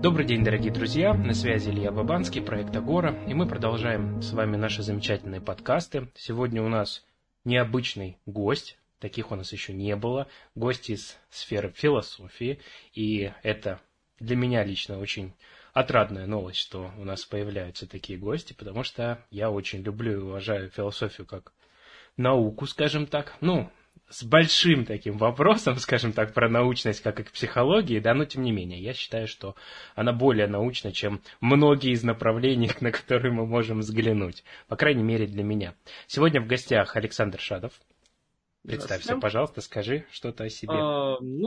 Добрый день, дорогие друзья, на связи Илья Бабанский, проект Агора, и мы продолжаем с вами наши замечательные подкасты. Сегодня у нас необычный гость, таких у нас еще не было, гость из сферы философии, и это для меня лично очень отрадная новость, что у нас появляются такие гости, потому что я очень люблю и уважаю философию как науку, скажем так, с большим таким вопросом, скажем так, про научность, как и к психологии, да, но тем не менее, я считаю, что она более научна, чем многие из направлений, на которые мы можем взглянуть, по крайней мере для меня. Сегодня в гостях Александр Шадов. Представься, пожалуйста, скажи что-то о себе.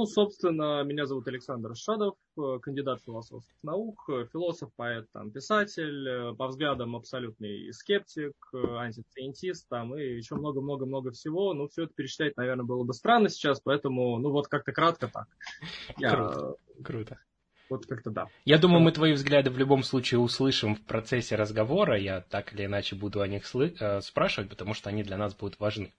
Собственно, меня зовут Александр Шадов, кандидат философских наук, философ, поэт, писатель, по взглядам абсолютный скептик, антисциентист, и еще много-много-много всего. Все это перечитать, наверное, было бы странно сейчас, поэтому, как-то кратко так. Круто. Вот как-то да. Я думаю, мы твои взгляды в любом случае услышим в процессе разговора. Я так или иначе буду о них спрашивать, потому что они для нас будут важны.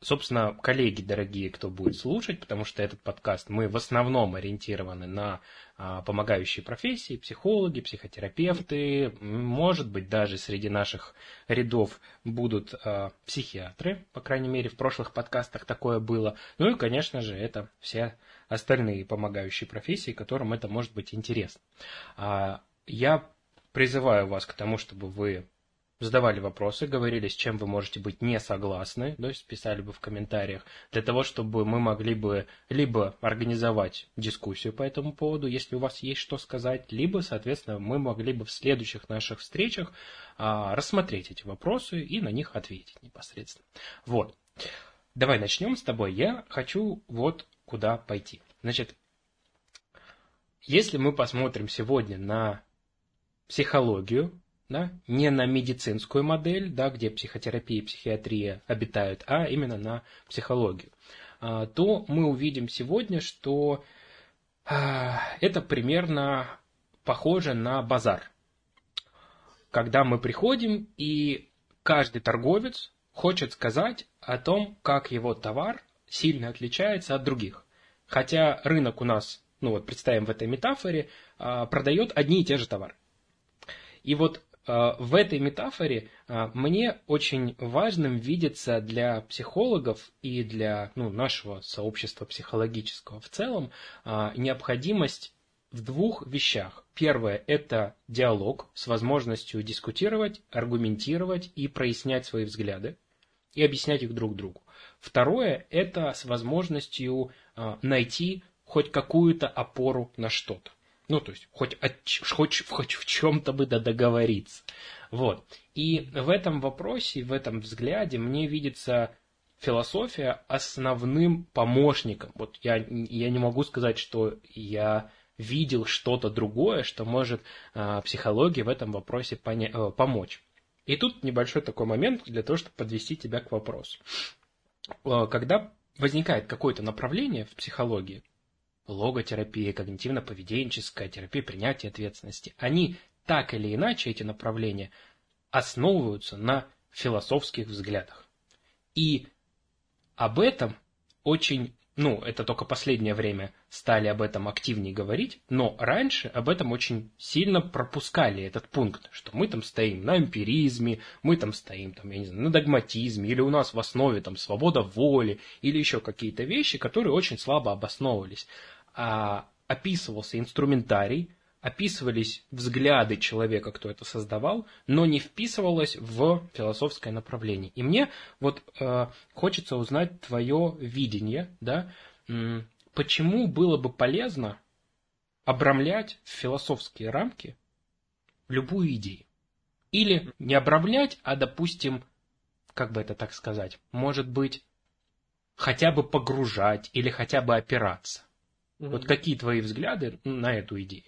Собственно, коллеги дорогие, кто будет слушать, потому что этот подкаст мы в основном ориентированы на помогающие профессии, психологи, психотерапевты, может быть, даже среди наших рядов будут психиатры, по крайней мере, в прошлых подкастах такое было. Ну и, конечно же, это все остальные помогающие профессии, которым это может быть интересно. Я призываю вас к тому, чтобы вы задавали вопросы, говорили, с чем вы можете быть не согласны, то есть писали бы в комментариях, для того, чтобы мы могли бы либо организовать дискуссию по этому поводу, если у вас есть что сказать, либо, соответственно, мы могли бы в следующих наших встречах рассмотреть эти вопросы и на них ответить непосредственно. Вот. Давай начнем с тобой. Я хочу вот куда пойти. Значит, если мы посмотрим сегодня на психологию, да, не на медицинскую модель, да, где психотерапия и психиатрия обитают, а именно на психологию, то мы увидим сегодня, что это примерно похоже на базар. Когда мы приходим, и каждый торговец хочет сказать о том, как его товар сильно отличается от других. Хотя рынок у нас, представим в этой метафоре, продает одни и те же товары. И вот в этой метафоре мне очень важным видится для психологов и для нашего сообщества психологического в целом необходимость в двух вещах. Первое – это диалог с возможностью дискутировать, аргументировать и прояснять свои взгляды и объяснять их друг другу. Второе – это с возможностью найти хоть какую-то опору на что-то. То есть, хоть в чем-то бы договориться. Вот. И в этом вопросе, в этом взгляде мне видится философия основным помощником. Я не могу сказать, что я видел что-то другое, что может психологии в этом вопросе помочь. И тут небольшой такой момент для того, чтобы подвести тебя к вопросу. Когда возникает какое-то направление в психологии, логотерапия, когнитивно-поведенческая, терапия принятия ответственности, они так или иначе, эти направления, основываются на философских взглядах. И об этом очень, это только последнее время стали об этом активнее говорить, но раньше об этом очень сильно пропускали этот пункт, что мы там стоим на эмпиризме, мы там стоим, на догматизме, или у нас в основе свобода воли, или еще какие-то вещи, которые очень слабо обосновывались. Описывался инструментарий, описывались взгляды человека, кто это создавал, но не вписывалось в философское направление. И мне хочется узнать твое видение, да, почему было бы полезно обрамлять в философские рамки любую идею. Или не обрамлять, а, допустим, как бы это так сказать, может быть, хотя бы погружать или хотя бы опираться. Какие твои взгляды на эту идею?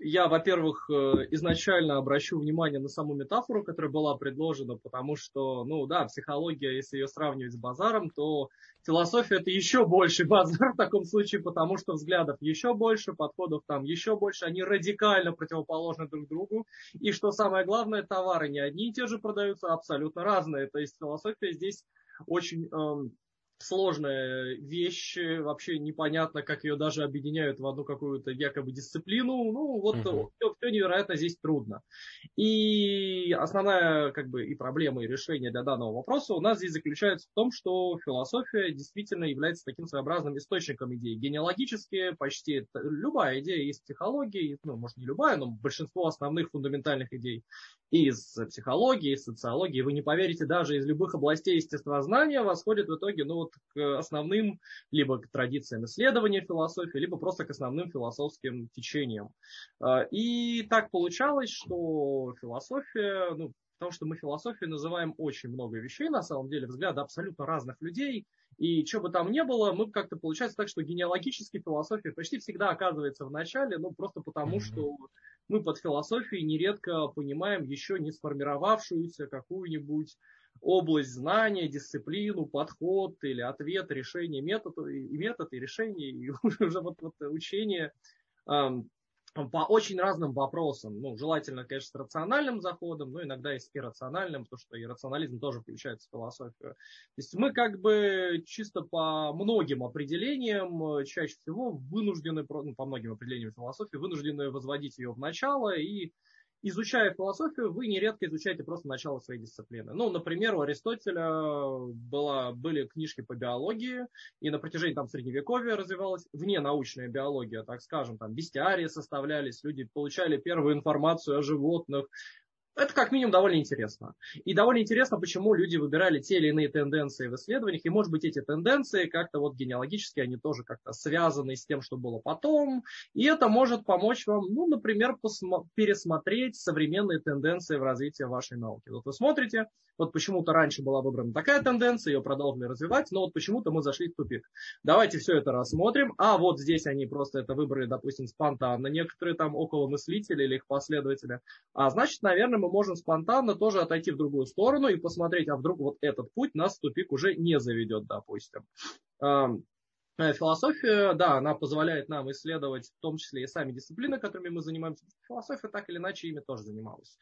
Я, во-первых, изначально обращу внимание на саму метафору, которая была предложена, потому что, психология, если ее сравнивать с базаром, то философия – это еще больше базар в таком случае, потому что взглядов еще больше, подходов еще больше, они радикально противоположны друг другу. И что самое главное, товары не одни и те же продаются, а абсолютно разные. То есть философия здесь очень сложная вещь, вообще непонятно, как ее даже объединяют в одну какую-то якобы дисциплину. Ну, вот все невероятно здесь трудно. И основная как бы и проблема, и решение для данного вопроса у нас здесь заключается в том, что философия действительно является таким своеобразным источником идей. Генеалогически почти любая идея из психологии, ну, может, не любая, но большинство основных фундаментальных идей из психологии, из социологии, вы не поверите, даже из любых областей естествознания восходит в итоге, ну, вот к основным либо к традициям исследования философии, либо просто к основным философским течениям. И так получалось, что философия, ну, потому что мы философией называем очень много вещей, на самом деле, взгляды абсолютно разных людей, и что бы там ни было, мы как-то получается так, что генеалогически философия почти всегда оказывается в начале, ну, просто потому, что мы под философией нередко понимаем еще не сформировавшуюся какую-нибудь область знания, дисциплину, подход или ответ, решение, метод и решение, и уже вот учение по очень разным вопросам. Ну, желательно, конечно, с рациональным заходом, но иногда и с иррациональным, потому что иррационализм тоже включается в философию. То есть мы как бы чисто по многим определениям чаще всего вынуждены, ну, по многим определениям философии, вынуждены возводить ее в начало, и изучая философию, вы нередко изучаете просто начало своей дисциплины. Ну, например, у Аристотеля были книжки по биологии, и на протяжении там средневековья развивалась вненаучная биология, так скажем, там бестиарии составлялись, люди получали первую информацию о животных. Это как минимум довольно интересно. И довольно интересно, почему люди выбирали те или иные тенденции в исследованиях. И, может быть, эти тенденции как-то вот генеалогически, они тоже как-то связаны с тем, что было потом. И это может помочь вам, ну, например, пересмотреть современные тенденции в развитии вашей науки. Вот вы смотрите, вот почему-то раньше была выбрана такая тенденция, ее продолжили развивать, но вот почему-то мы зашли в тупик. Давайте все это рассмотрим. А вот здесь они просто это выбрали, допустим, спонтанно. Некоторые там околомыслители или их последователи. А значит, наверное, мы можем спонтанно тоже отойти в другую сторону и посмотреть, а вдруг вот этот путь нас в тупик уже не заведет, допустим. Философия, да, она позволяет нам исследовать в том числе и сами дисциплины, которыми мы занимаемся. Философия так или иначе ими тоже занималась.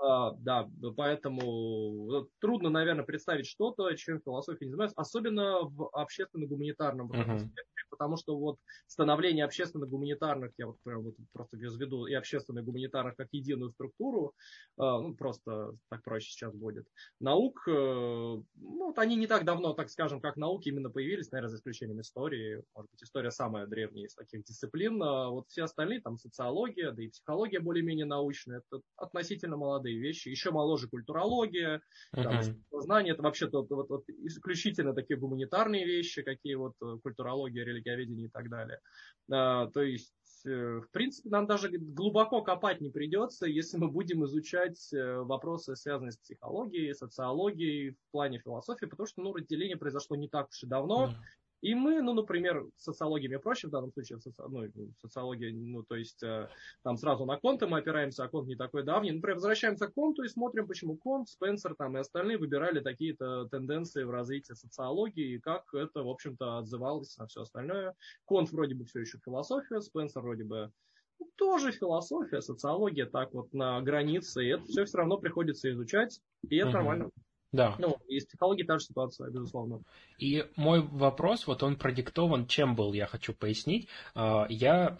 Да, поэтому трудно, наверное, представить что-то, чем философия не занимается, особенно в общественно-гуманитарном процессе. Потому что вот становление общественно-гуманитарных, я вот прям вот просто введу и общественно-гуманитарных как единую структуру, ну, просто так проще сейчас будет, наук, ну, вот они не так давно, так скажем, как науки именно появились, наверное, за исключением истории, может быть, история самая древняя из таких дисциплин, а вот все остальные, там, социология, да и психология более-менее научная, это относительно молодые вещи, еще моложе культурология, знания, это вообще-то вот исключительно такие гуманитарные вещи, какие вот культурология, религиоведение и так далее. То есть, в принципе, нам даже глубоко копать не придется, если мы будем изучать вопросы, связанные с психологией, социологией, в плане философии, потому что, ну, разделение произошло не так уж и давно. И мы, ну, например, социология мне проще в данном случае, социология, ну, то есть, там сразу на Конта мы опираемся, а Конт не такой давний. Например, возвращаемся к Конту и смотрим, почему Конт, Спенсер там и остальные выбирали такие-то тенденции в развитии социологии, и как это, в общем-то, отзывалось на все остальное. Конт вроде бы все еще философия, Спенсер вроде бы тоже философия, социология так вот на границе, и это все равно приходится изучать, и это нормально. Да. Ну, и с психологией та же ситуация, безусловно. И мой вопрос, вот он продиктован, чем был, я хочу пояснить. Я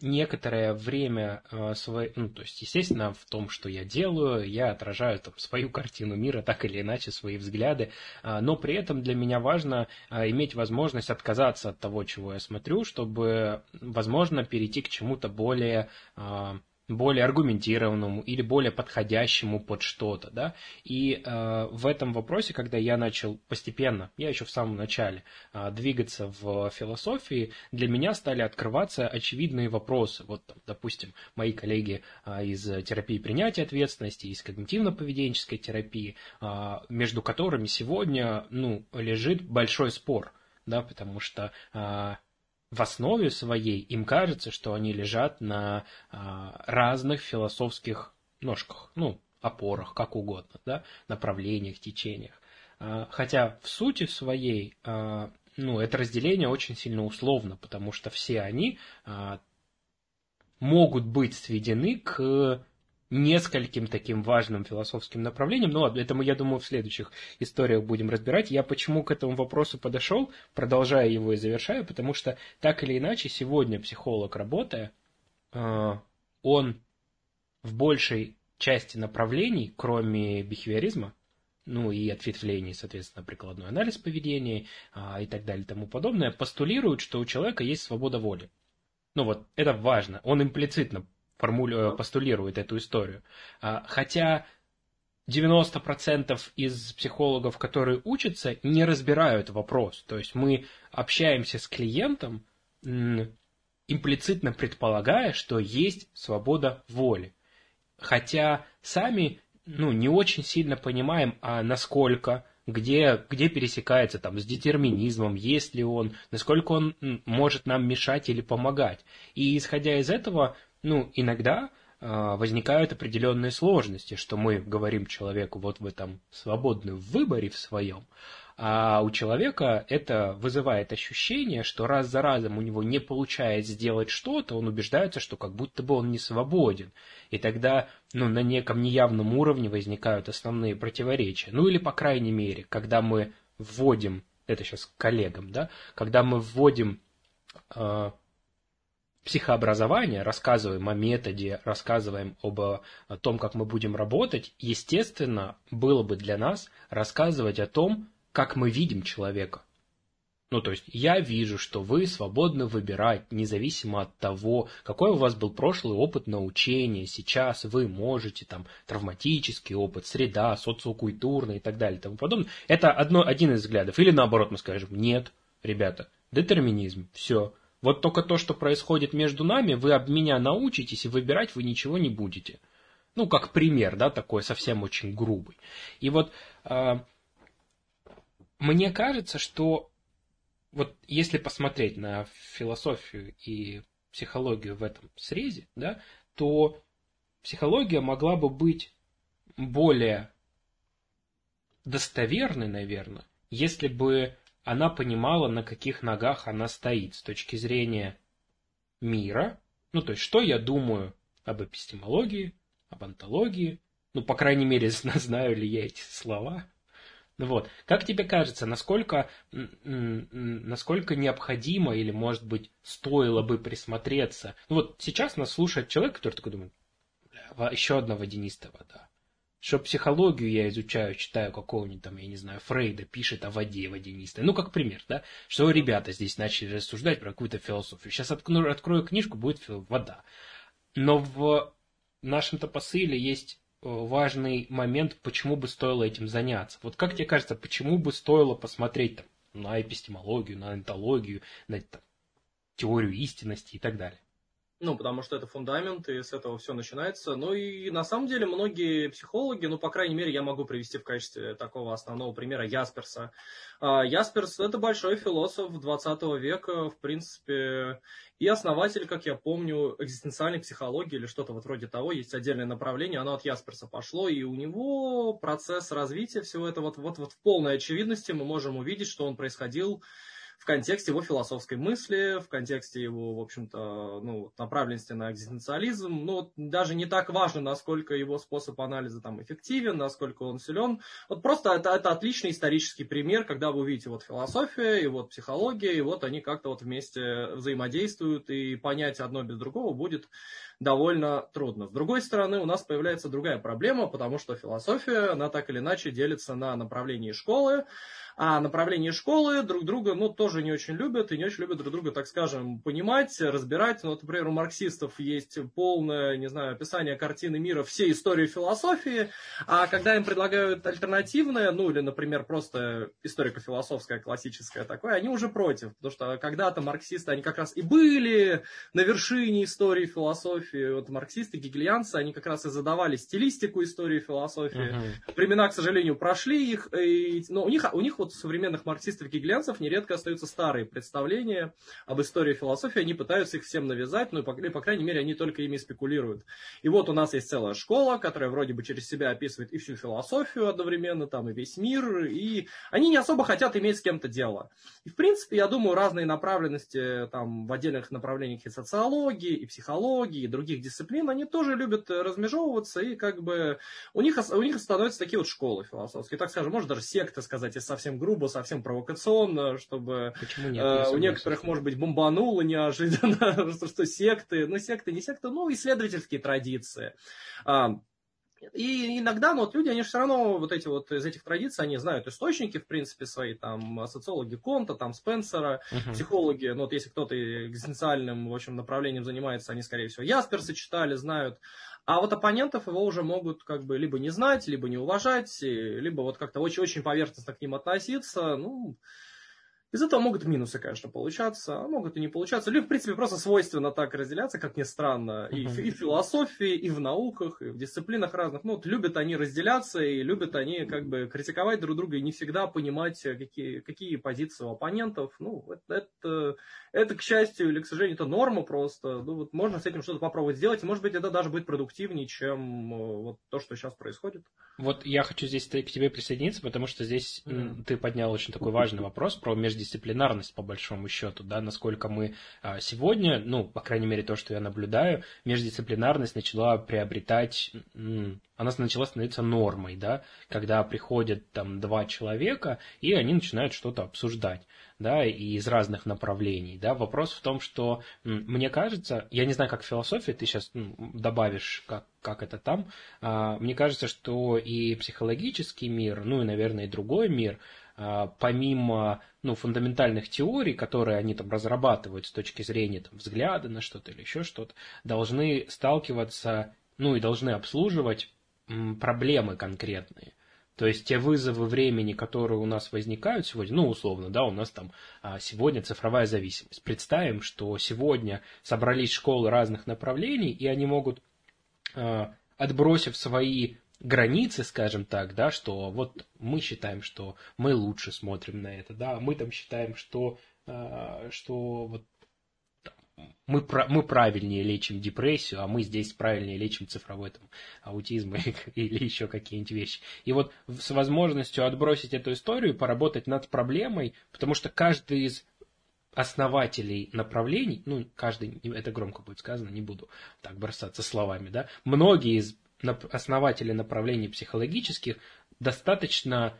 некоторое время свое, ну, то есть, естественно, в том, что я делаю, я отражаю там свою картину мира, так или иначе, свои взгляды, но при этом для меня важно иметь возможность отказаться от того, чего я смотрю, чтобы, возможно, перейти к чему-то более аргументированному или более подходящему под что-то, да, и в этом вопросе, когда я начал постепенно, я еще в самом начале двигаться в философии, для меня стали открываться очевидные вопросы, вот там, допустим, мои коллеги из терапии принятия ответственности, из когнитивно-поведенческой терапии, между которыми сегодня, ну, лежит большой спор, да, потому что в основе своей им кажется, что они лежат на разных философских ножках, ну, опорах, как угодно, да, направлениях, течениях. Хотя в сути своей, ну, это разделение очень сильно условно, потому что все они могут быть сведены к нескольким таким важным философским направлениям. Ну ладно, это мы, я думаю, в следующих историях будем разбирать. Я почему к этому вопросу подошел, продолжая его и завершая, потому что так или иначе сегодня психолог, работая, он в большей части направлений, кроме бихевиоризма, ну и ответвлений, соответственно, прикладной анализ поведения и так далее и тому подобное, постулирует, что у человека есть свобода воли. Ну вот, это важно. Он имплицитно постулирует эту историю. Хотя 90% из психологов, которые учатся, не разбирают вопрос. То есть мы общаемся с клиентом, имплицитно предполагая, что есть свобода воли. Хотя сами не очень сильно понимаем, а насколько, где пересекается там, с детерминизмом, есть ли он, насколько он может нам мешать или помогать. И исходя из этого, иногда возникают определенные сложности, что мы говорим человеку, вот вы там свободны в выборе в своем, а у человека это вызывает ощущение, что раз за разом у него не получается сделать что-то, он убеждается, что как будто бы он не свободен. И тогда на неком неявном уровне возникают основные противоречия. Ну или, по крайней мере, когда мы вводим, это сейчас к коллегам, да, когда мы вводим психообразование, рассказываем о методе, рассказываем о том, как мы будем работать, естественно, было бы для нас рассказывать о том, как мы видим человека. То есть я вижу, что вы свободно выбирать, независимо от того, какой у вас был прошлый опыт научения, сейчас вы можете, травматический опыт, среда, социокультурный и так далее и тому подобное. Это один из взглядов. Или наоборот мы скажем, нет, ребята, детерминизм, все. Вот только то, что происходит между нами, вы об меня научитесь, и выбирать вы ничего не будете. Как пример, да, такой совсем очень грубый. И вот мне кажется, что вот если посмотреть на философию и психологию в этом срезе, да, то психология могла бы быть более достоверной, наверное, если бы она понимала, на каких ногах она стоит с точки зрения мира. То есть, что я думаю об эпистемологии, об онтологии. По крайней мере, знаю ли я эти слова. Как тебе кажется, насколько необходимо или, может быть, стоило бы присмотреться? Сейчас нас слушает человек, который такой думает, еще одного Денистова, да. Что психологию я изучаю, читаю какого-нибудь Фрейда, пишет о воде водянистой. Как пример, да? Что ребята здесь начали рассуждать про какую-то философию. Сейчас открою книжку, будет вода. Но в нашем-то посыле есть важный момент, почему бы стоило этим заняться. Как тебе кажется, почему бы стоило посмотреть на эпистемологию, на онтологию, на теорию истинности и так далее? Потому что это фундамент, и с этого все начинается. И на самом деле многие психологи, по крайней мере, я могу привести в качестве такого основного примера Ясперса. Ясперс – это большой философ 20 века, в принципе, и основатель, как я помню, экзистенциальной психологии или что-то вроде того. Есть отдельное направление, оно от Ясперса пошло, и у него процесс развития всего этого в полной очевидности мы можем увидеть, что он происходил в контексте его философской мысли, в контексте его, в общем-то, направленности на экзистенциализм. Даже не так важно, насколько его способ анализа эффективен, насколько он силен. Просто это отличный исторический пример, когда вы увидите философия и психология, и они как-то вместе взаимодействуют, и понять одно без другого будет довольно трудно. С другой стороны, у нас появляется другая проблема, потому что философия, она так или иначе делится на направления школы, а направления школы друг друга, тоже не очень любят, и не очень любят друг друга, так скажем, понимать, разбирать. Например, у марксистов есть полное, описание картины мира всей истории философии, а когда им предлагают альтернативное, или, например, просто историко-философское, классическое такое, они уже против, потому что когда-то марксисты, они как раз и были на вершине истории философии. Марксисты, гегельянцы, они как раз и задавали стилистику истории философии. Времена, к сожалению, прошли их, но у них у современных марксистов-гегельянцев нередко остаются старые представления об истории философии, они пытаются их всем навязать, ну и, по крайней мере, они только ими спекулируют. И вот у нас есть целая школа, которая вроде бы через себя описывает и всю философию одновременно, там, и весь мир, и они не особо хотят иметь с кем-то дело. И, в принципе, я думаю, разные направленности там, в отдельных направлениях и социологии, и психологии, и других дисциплин, они тоже любят размежевываться, и как бы у них становятся такие вот школы философские, так скажем, может даже секты сказать, если совсем грубо, совсем провокационно, чтобы у некоторых, может быть, бомбануло неожиданно, что секты, ну секты, не секты, ну исследовательские традиции. И иногда, но вот люди, они же все равно вот эти вот из этих традиций, они знают источники, в принципе, свои, там, социологи Конта, там, Спенсера, психологи, ну, вот если кто-то экзистенциальным, в общем, направлением занимается, они, скорее всего, Ясперса читали, знают, а вот оппонентов его уже могут, как бы, либо не знать, либо не уважать, либо вот как-то очень-очень поверхностно к ним относиться, ну... Из этого могут минусы, конечно, получаться, а могут и не получаться. Или, в принципе, просто свойственно так разделяться, как ни странно, и в философии, и в науках, и в дисциплинах разных. Ну, вот любят они разделяться, и любят они как бы критиковать друг друга, и не всегда понимать, какие позиции у оппонентов. Ну, это, к счастью или, к сожалению, это норма просто. Ну, вот можно с этим что-то попробовать сделать, и, может быть, это даже будет продуктивнее, чем вот то, что сейчас происходит. Вот я хочу здесь к тебе присоединиться, потому что здесь ты поднял очень такой важный вопрос про междисциплинарность, по большому счету, да, насколько мы сегодня, ну, по крайней мере, то, что я наблюдаю, междисциплинарность начала приобретать, она начала становиться нормой, да, когда приходят там два человека, и они начинают что-то обсуждать, да, и из разных направлений, да, вопрос в том, что, мне кажется, я не знаю, как в философии, ты сейчас добавишь, как это там, мне кажется, что и психологический мир, ну, и, наверное, и другой мир, помимо, ну, фундаментальных теорий, которые они там разрабатывают с точки зрения там, взгляда на что-то или еще что-то, должны сталкиваться, ну, и должны обслуживать проблемы конкретные. То есть те вызовы времени, которые у нас возникают сегодня, ну, условно, да, у нас там сегодня цифровая зависимость. Представим, что сегодня собрались школы разных направлений, и они могут, отбросив свои границы, скажем так, да, что вот мы считаем, что мы лучше смотрим на это, да, мы там считаем, что вот мы правильнее лечим депрессию, а мы здесь правильнее лечим цифровой там, аутизм или еще какие-нибудь вещи. И вот с возможностью отбросить эту историю, поработать над проблемой, потому что каждый из основателей направлений, ну, каждый, это громко будет сказано, не буду так бросаться словами, да, многие из основатели направлений психологических достаточно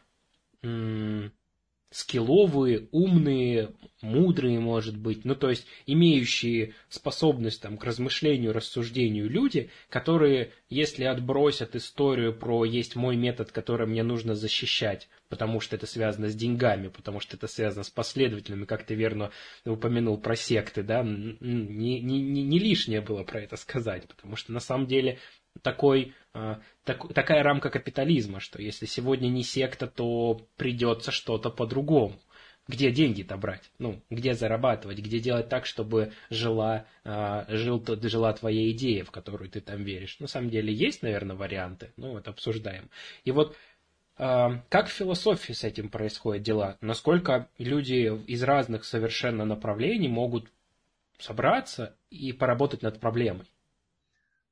скилловые, умные, мудрые, может быть, ну, то есть, имеющие способность там, к размышлению, рассуждению люди, которые, если отбросят историю про «есть мой метод, который мне нужно защищать», потому что это связано с деньгами, потому что это связано с последователями, как ты верно упомянул про секты, да, не лишнее было про это сказать, потому что, на самом деле, такая рамка капитализма, что если сегодня не секта, то придется что-то по-другому. Где деньги-то брать? Ну, где зарабатывать? Где делать так, чтобы жила твоя идея, в которую ты там веришь? На самом деле есть, наверное, варианты, ну, это обсуждаем. И вот как в философии с этим происходят дела? Насколько люди из разных совершенно направлений могут собраться и поработать над проблемой?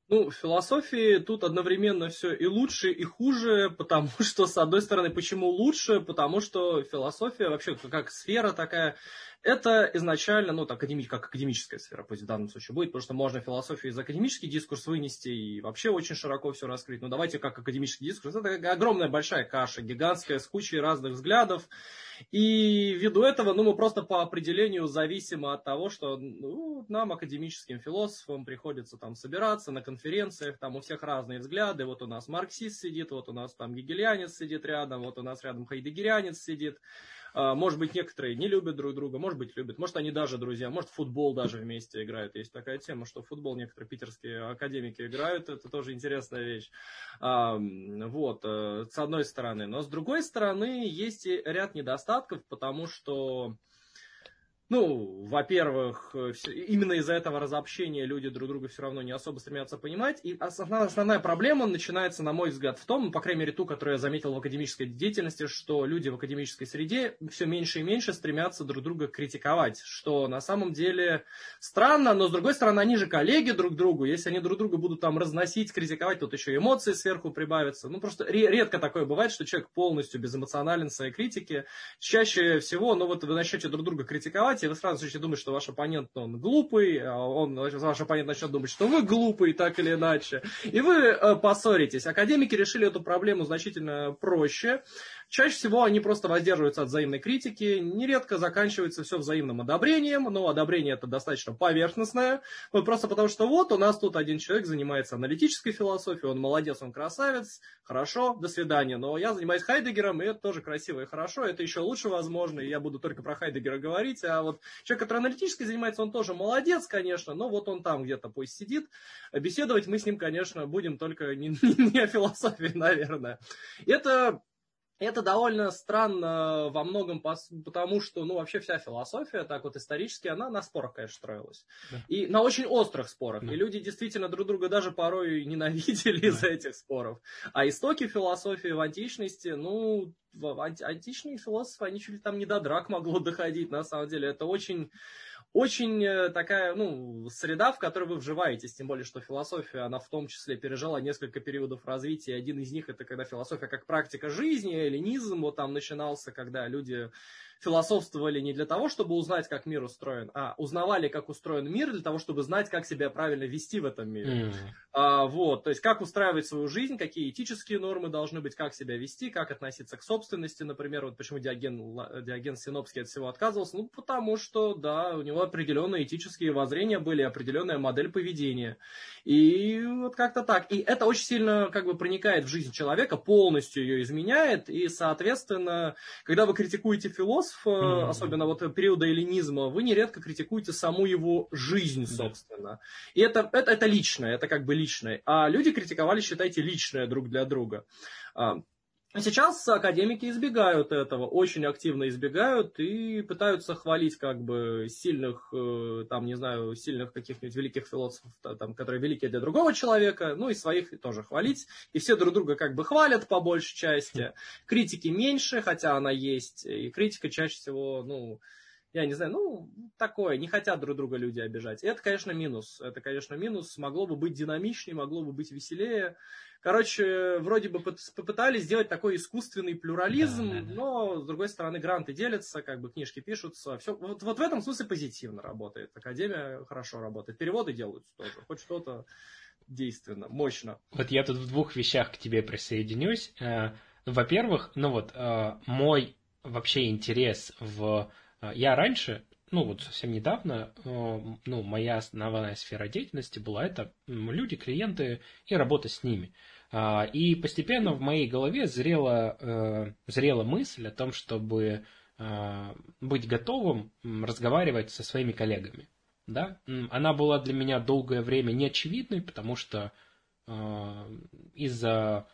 Ну, в философии тут одновременно все и лучше, и хуже, потому что, с одной стороны, почему лучше? Потому что философия вообще как сфера такая, это изначально, ну, как академическая сфера, пусть в данном случае будет, потому что можно философию из академический дискурс вынести и вообще очень широко все раскрыть. Но давайте как академический дискурс, это огромная большая каша, гигантская, с кучей разных взглядов. И ввиду этого, ну, мы просто по определению зависимы от того, что ну, нам, академическим философам, приходится там собираться на конференциях, там у всех разные взгляды, вот у нас марксист сидит, вот у нас там гегельянец сидит рядом, вот у нас рядом хайдеггерянец сидит. Может быть, некоторые не любят друг друга, может быть, любят, может, они даже друзья, может, в футбол даже вместе играют. Есть такая тема, что в футбол некоторые питерские академики играют, это тоже интересная вещь. Вот, с одной стороны. Но с другой стороны, есть и ряд недостатков, потому что Ну, во-первых, именно из-за этого разобщения люди друг друга все равно не особо стремятся понимать. И основная проблема начинается, на мой взгляд, в том, по крайней мере, ту, которую я заметил в академической деятельности, что люди в академической среде все меньше и меньше стремятся друг друга критиковать, что на самом деле странно, но, с другой стороны, они же коллеги друг другу. Если они друг друга будут там разносить, критиковать, тут еще эмоции сверху прибавятся. Ну, просто редко такое бывает, что человек полностью безэмоционален в своей критике. Чаще всего, ну, вот вы начнете друг друга критиковать, и вы сразу же думаете, что ваш оппонент, он глупый, ваш оппонент начнет думать, что вы глупый, так или иначе. И вы поссоритесь. Академики решили эту проблему значительно проще. Чаще всего они просто воздерживаются от взаимной критики. Нередко заканчивается все взаимным одобрением, но одобрение это достаточно поверхностное. Просто потому, что вот у нас тут один человек занимается аналитической философией, он молодец, он красавец, хорошо, до свидания. Но я занимаюсь Хайдеггером, и это тоже красиво и хорошо, это еще лучше возможно, и я буду только про Хайдеггера говорить, а вот человек, который аналитически занимается, он тоже молодец, конечно, но вот он там где-то пусть сидит. Беседовать мы с ним, конечно, будем только не о философии, наверное. Это довольно странно во многом, потому что, ну, вообще вся философия, так вот исторически, она на спорах, конечно, строилась. Да. И на очень острых спорах. Да. И люди действительно друг друга даже порой ненавидели из-за этих споров. А истоки философии в античности, ну... Античные философы, они чуть ли там не до драк могло доходить, на самом деле. Это очень, очень такая, ну, среда, в которой вы вживаетесь. Тем более, что философия, она в том числе пережила несколько периодов развития. Один из них, это когда философия как практика жизни, эллинизм, вот там начинался, когда люди философствовали не для того, чтобы узнать, как мир устроен, а узнавали, как устроен мир, для того, чтобы знать, как себя правильно вести в этом мире. Вот, то есть, как устраивать свою жизнь, какие этические нормы должны быть, как себя вести, как относиться к собственности, например, вот почему Диоген Синопский от всего отказывался, ну, потому что, да, у него определенные этические воззрения были, определенная модель поведения. И вот как-то так. И это очень сильно как бы проникает в жизнь человека, полностью ее изменяет, и, соответственно, когда вы критикуете философа, особенно вот периода эллинизма, вы нередко критикуете саму его жизнь, собственно. И это личное, это как бы личное. А люди критиковали, считайте, личное друг для друга. Сейчас академики избегают этого, очень активно избегают и пытаются хвалить как бы сильных, там, не знаю, сильных каких-нибудь великих философов, там, которые великие для другого человека, ну и своих тоже хвалить. И все друг друга как бы хвалят по большей части. Критики меньше, хотя она есть, и критика чаще всего, ну... Я не знаю, ну, такое, не хотят друг друга люди обижать. Это, конечно, минус. Это, конечно, минус. Могло бы быть динамичнее, могло бы быть веселее. Короче, вроде бы попытались сделать такой искусственный плюрализм, но, с другой стороны, гранты делятся, как бы книжки пишутся. Все, вот в этом смысле позитивно работает. Академия хорошо работает. Переводы делаются тоже. Хоть что-то действенно, мощно. Вот я тут в двух вещах к тебе присоединюсь. Во-первых, ну вот, мой вообще интерес в... Я раньше, ну вот совсем недавно, ну моя основная сфера деятельности была это люди, клиенты и работа с ними. И постепенно в моей голове зрела мысль о том, чтобы быть готовым разговаривать со своими коллегами. Да? Она была для меня долгое время неочевидной, потому что из-за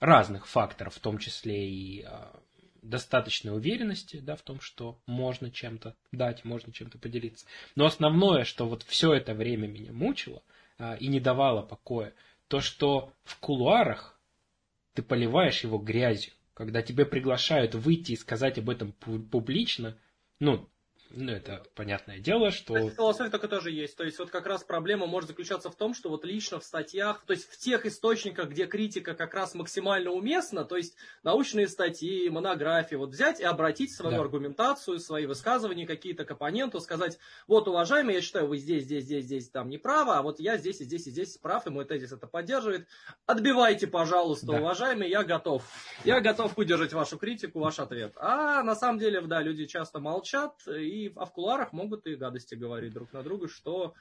разных факторов, в том числе и... достаточной уверенности, да, в том, что можно чем-то дать, можно чем-то поделиться. Но основное, что вот все это время меня мучило и не давало покоя, то, что в кулуарах ты поливаешь его грязью. Когда тебе приглашают выйти и сказать об этом публично, ну, это понятное дело, что... То есть, философия только тоже есть. То есть, вот как раз проблема может заключаться в том, что вот лично в статьях, то есть, в тех источниках, где критика как раз максимально уместна, то есть, научные статьи, монографии, вот взять и обратить свою аргументацию, свои высказывания какие-то к оппоненту, сказать, вот, уважаемый, я считаю, вы здесь, там не правы, а вот я здесь прав, и мой тезис это поддерживает. Отбивайте, пожалуйста, уважаемый, я готов. Я готов выдержать вашу критику, ваш ответ. А на самом деле, да, люди часто молчат, и в кулуарах могут и гадости говорить друг на друга, что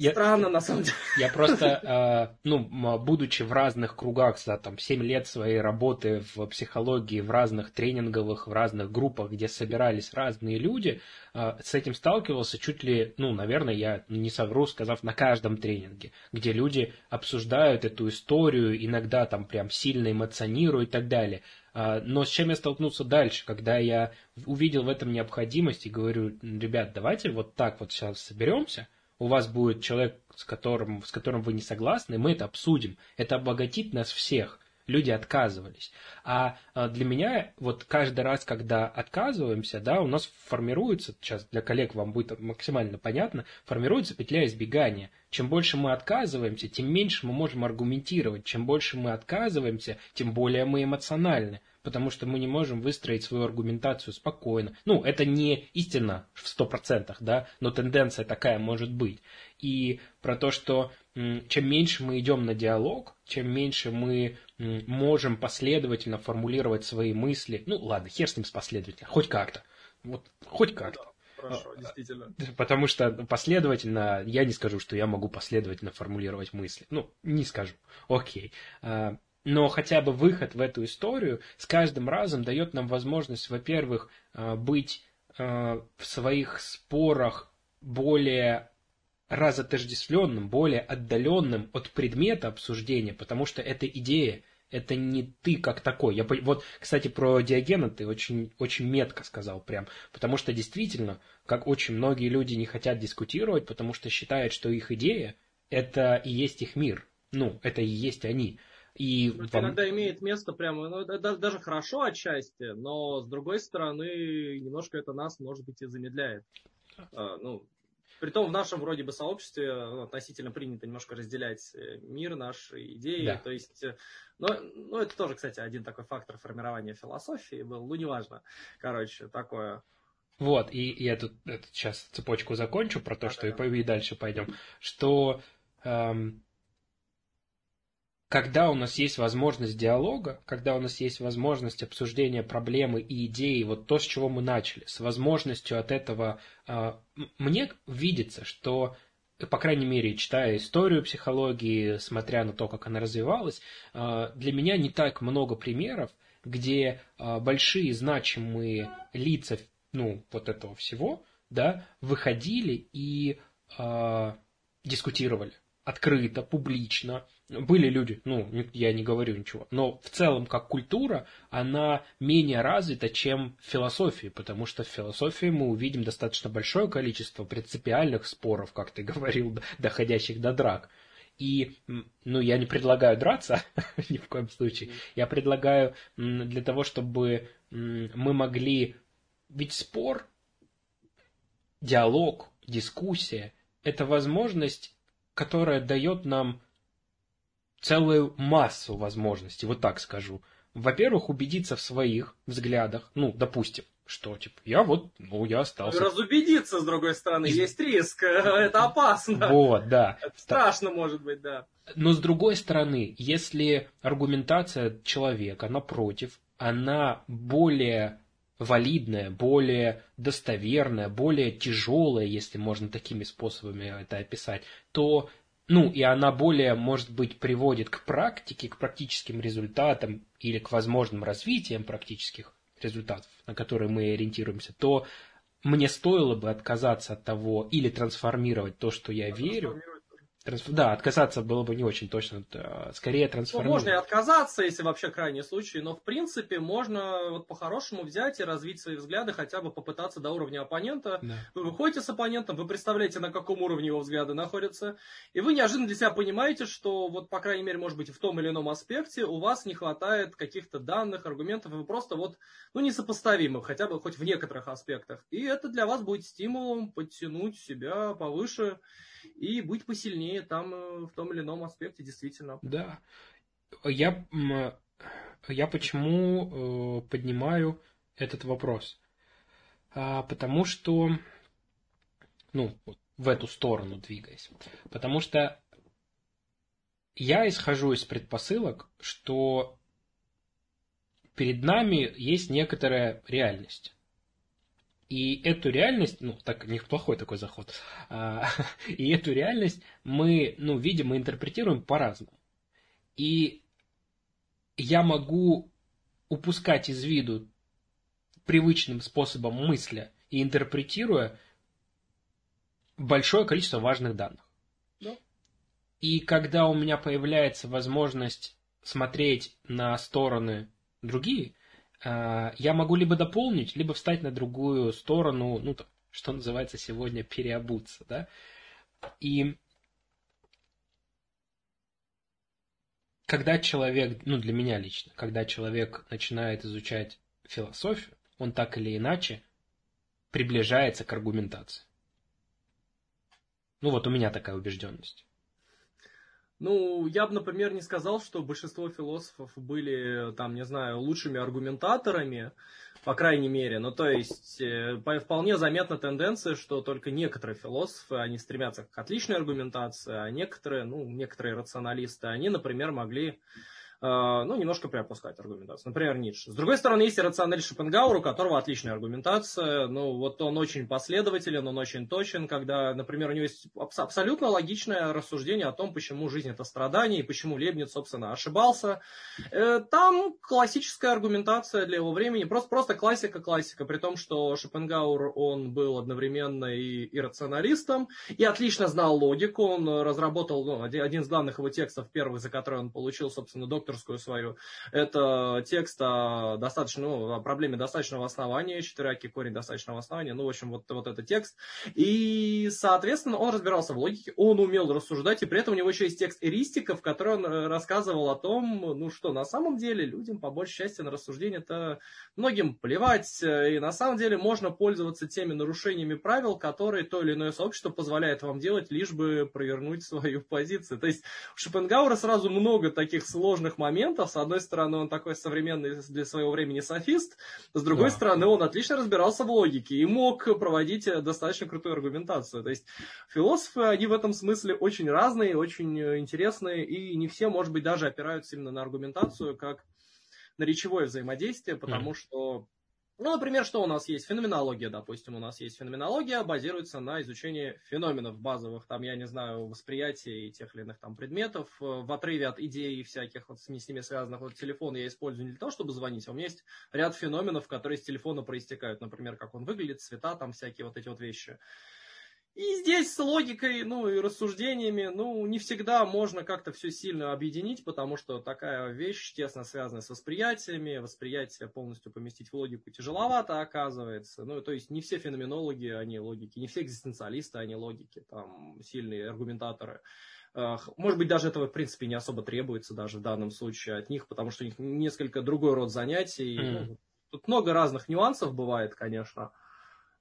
Странно, на самом деле. Я просто, будучи в разных кругах за 7 лет своей работы в психологии, в разных тренинговых, в разных группах, где собирались разные люди, с этим сталкивался чуть ли, наверное, я не совру, сказав, на каждом тренинге, где люди обсуждают эту историю, иногда там прям сильно эмоционируют и так далее. Но с чем я столкнулся дальше, когда я увидел в этом необходимость и говорю, ребят, давайте вот так вот сейчас соберемся, у вас будет человек, с которым вы не согласны, мы это обсудим, это обогатит нас всех. Люди отказывались. А для меня вот каждый раз, когда отказываемся, да, у нас формируется, сейчас для коллег вам будет максимально понятно, формируется петля избегания. Чем больше мы отказываемся, тем меньше мы можем аргументировать. Чем больше мы отказываемся, тем более мы эмоциональны, потому что мы не можем выстроить свою аргументацию спокойно. Это не истина в 100%, да, но тенденция такая может быть. И про то, что чем меньше мы идем на диалог, чем меньше мы можем последовательно формулировать свои мысли. Хер с ним с последовательно, хоть как-то. Вот, хоть как-то. Хорошо, действительно. Потому что последовательно, я не скажу, что я могу последовательно формулировать мысли. Не скажу. Окей. Но хотя бы выход в эту историю с каждым разом дает нам возможность, во-первых, быть в своих спорах более разотождествленным, более отдаленным от предмета обсуждения, потому что это идея, это не ты как такой. Вот, кстати, про Диогена ты очень, очень метко сказал прям, потому что действительно, как очень многие люди не хотят дискутировать, потому что считают, что их идея – это и есть их мир, это и есть они. И иногда имеет место прямо, даже хорошо отчасти, но с другой стороны, немножко это нас, может быть, и замедляет. Притом в нашем вроде бы сообществе относительно принято немножко разделять мир, наши идеи. Да. То есть, это тоже, кстати, один такой фактор формирования философии был, неважно, такое. Вот, и я тут сейчас цепочку закончу про то, и дальше пойдем, что... Когда у нас есть возможность диалога, когда у нас есть возможность обсуждения проблемы и идеи, вот то, с чего мы начали, с возможностью от этого, мне видится, что, по крайней мере, читая историю психологии, смотря на то, как она развивалась, для меня не так много примеров, где большие значимые лица, вот этого всего, да, выходили и дискутировали. Открыто, публично. Были люди, я не говорю ничего, но в целом, как культура, она менее развита, чем в философии, потому что в философии мы увидим достаточно большое количество принципиальных споров, как ты говорил, доходящих до драк. И, я не предлагаю драться ни в коем случае, я предлагаю для того, чтобы мы могли... Ведь спор, диалог, дискуссия – это возможность... которая дает нам целую массу возможностей, вот так скажу. Во-первых, убедиться в своих взглядах, допустим, что, я я остался... Разубедиться, с другой стороны, есть риск, это опасно. Вот, да. Это страшно, может быть, да. Но, с другой стороны, если аргументация человека напротив, она более... валидное, более достоверное, более тяжелое, если можно такими способами это описать, то, и она более, может быть, приводит к практике, к практическим результатам или к возможным развитиям практических результатов, на которые мы ориентируемся, то мне стоило бы отказаться от того или трансформировать то, что я верю. Да, отказаться было бы не очень точно, скорее трансформировать. Можно и отказаться, если вообще крайний случай, но в принципе можно по-хорошему взять и развить свои взгляды, хотя бы попытаться до уровня оппонента. Да. Вы выходите с оппонентом, вы представляете, на каком уровне его взгляды находятся, и вы неожиданно для себя понимаете, что по крайней мере, может быть, в том или ином аспекте у вас не хватает каких-то данных, аргументов, и вы просто несопоставимы, хотя бы хоть в некоторых аспектах. И это для вас будет стимулом подтянуть себя повыше и быть посильнее там в том или ином аспекте, действительно. Да. Я почему поднимаю этот вопрос? Потому что, в эту сторону двигаясь. Потому что я исхожу из предпосылок, что перед нами есть некоторая реальность. И эту реальность, ну, так неплохой такой заход, и эту реальность мы, ну, видим и интерпретируем по-разному. И я могу упускать из виду привычным способом мысли и интерпретируя большое количество важных данных. Да. И когда у меня появляется возможность смотреть на стороны другие, я могу либо дополнить, либо встать на другую сторону, ну, что называется сегодня, переобуться, да. И когда человек, ну, для меня лично, когда человек начинает изучать философию, он так или иначе приближается к аргументации. Ну, вот у меня такая убежденность. Ну, я бы, например, не сказал, что большинство философов были, там, не знаю, лучшими аргументаторами, по крайней мере. Ну, то есть, вполне заметна тенденция, что только некоторые философы, они стремятся к отличной аргументации, а некоторые, ну, некоторые рационалисты, они, например, могли, ну, немножко приопускать аргументацию. Например, Ницше. С другой стороны, есть и рационалист Шопенгауэр, у которого отличная аргументация. Ну, вот он очень последователен, он очень точен, когда, например, у него есть абсолютно логичное рассуждение о том, почему жизнь – это страдание, и почему Лейбниц, собственно, ошибался. Там классическая аргументация для его времени, просто классика, при том, что Шопенгауэр, он был одновременно и рационалистом, и отлично знал логику, он разработал, ну, один из главных его текстов, первый, за который он получил, собственно, докторскую свою, это текст о проблеме достаточного основания, Четверояки корень достаточного основания, ну, в общем, вот этот текст. И, соответственно, он разбирался в логике, он умел рассуждать, и при этом у него еще есть текст «Эристика», в котором он рассказывал о том, ну, что на самом деле людям, по большей части, на рассуждение-то многим плевать, и на самом деле можно пользоваться теми нарушениями правил, которые то или иное сообщество позволяет вам делать, лишь бы провернуть свою позицию. То есть у Шопенгауэра сразу много таких сложных моментов. С одной стороны, он такой современный для своего времени софист, с другой стороны, он отлично разбирался в логике и мог проводить достаточно крутую аргументацию. То есть философы, они в этом смысле очень разные, очень интересные, и не все, может быть, даже опираются именно на аргументацию, как на речевое взаимодействие, потому что, ну, например, что у нас есть? Феноменология, допустим, у нас есть феноменология, базируется на изучении феноменов базовых, там, я не знаю, восприятия тех или иных там предметов, в отрыве от идей всяких, вот, с ними связанных. Вот телефон я использую не для того, чтобы звонить, а у меня есть ряд феноменов, которые из телефона проистекают, например, как он выглядит, цвета, там, всякие вот эти вот вещи. И здесь с логикой, ну, и рассуждениями, ну, не всегда можно как-то все сильно объединить, потому что такая вещь тесно связана с восприятиями, восприятие полностью поместить в логику тяжеловато оказывается, ну, то есть не все феноменологи, они логики, не все экзистенциалисты, они логики, там, сильные аргументаторы. Может быть, даже этого, в принципе, не особо требуется даже в данном случае от них, потому что у них несколько другой род занятий, ну, тут много разных нюансов бывает, конечно.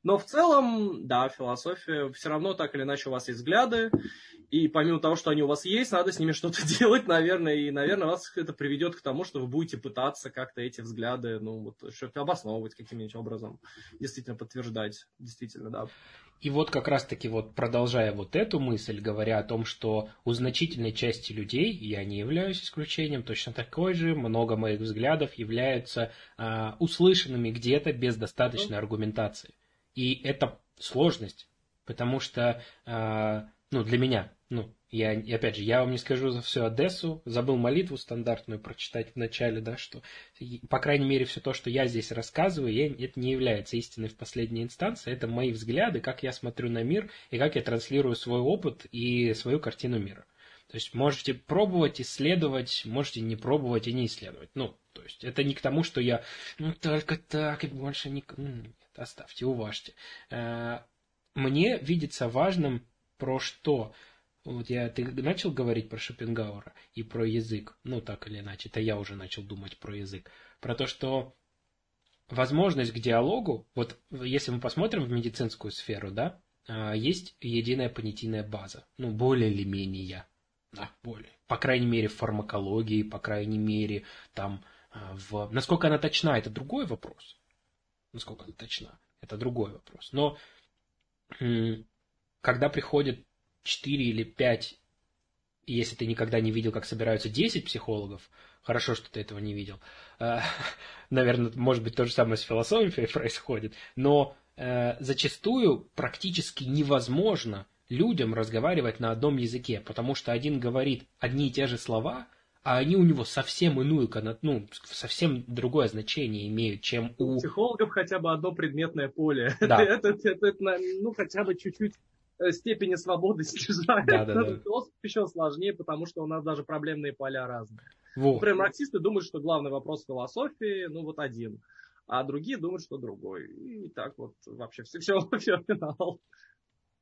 Но в целом, да, философия, все равно так или иначе у вас есть взгляды, и помимо того, что они у вас есть, надо с ними что-то делать, наверное, и, наверное, вас это приведет к тому, что вы будете пытаться как-то эти взгляды, ну, вот, что-то обосновывать каким-нибудь образом, действительно подтверждать, действительно, да. И вот как раз-таки вот продолжая вот эту мысль, говоря о том, что у значительной части людей, я не являюсь исключением, точно такой же, много моих взглядов являются услышанными где-то без достаточной аргументации. И это сложность, потому что, ну, для меня, ну, я, опять же, я вам не скажу за всю Одессу, забыл молитву стандартную прочитать в начале, да, что, по крайней мере, все то, что я здесь рассказываю, это не является истиной в последней инстанции, это мои взгляды, как я смотрю на мир и как я транслирую свой опыт и свою картину мира. То есть можете пробовать исследовать, можете не пробовать и не исследовать. Ну, то есть это не к тому, что я, ну, только так и больше не... Оставьте, уважьте. Мне видится важным про что? Вот ты начал говорить про Шопенгауэра и про язык. Ну, так или иначе, это я уже начал думать про язык. Про то, что возможность к диалогу, вот если мы посмотрим в медицинскую сферу, да, есть единая понятийная база. Ну, более или менее. Да, более. По крайней мере, в фармакологии, по крайней мере, там в... Насколько она точна, это другой вопрос. Насколько она точна, это другой вопрос. Но когда приходят 4 или 5, если ты никогда не видел, как собираются 10 психологов, хорошо, что ты этого не видел, наверное, может быть, то же самое с философией происходит, но зачастую практически невозможно людям разговаривать на одном языке, потому что один говорит одни и те же слова, а они у него совсем иную, совсем другое значение имеют, чем у... психологов хотя бы одно предметное поле. Да. Это хотя бы чуть-чуть степени свободы снижает. Да. Еще сложнее, потому что у нас даже проблемные поля разные. Вот. Например, марксисты думают, что главный вопрос философии, один. А другие думают, что другой. И так вообще все финал.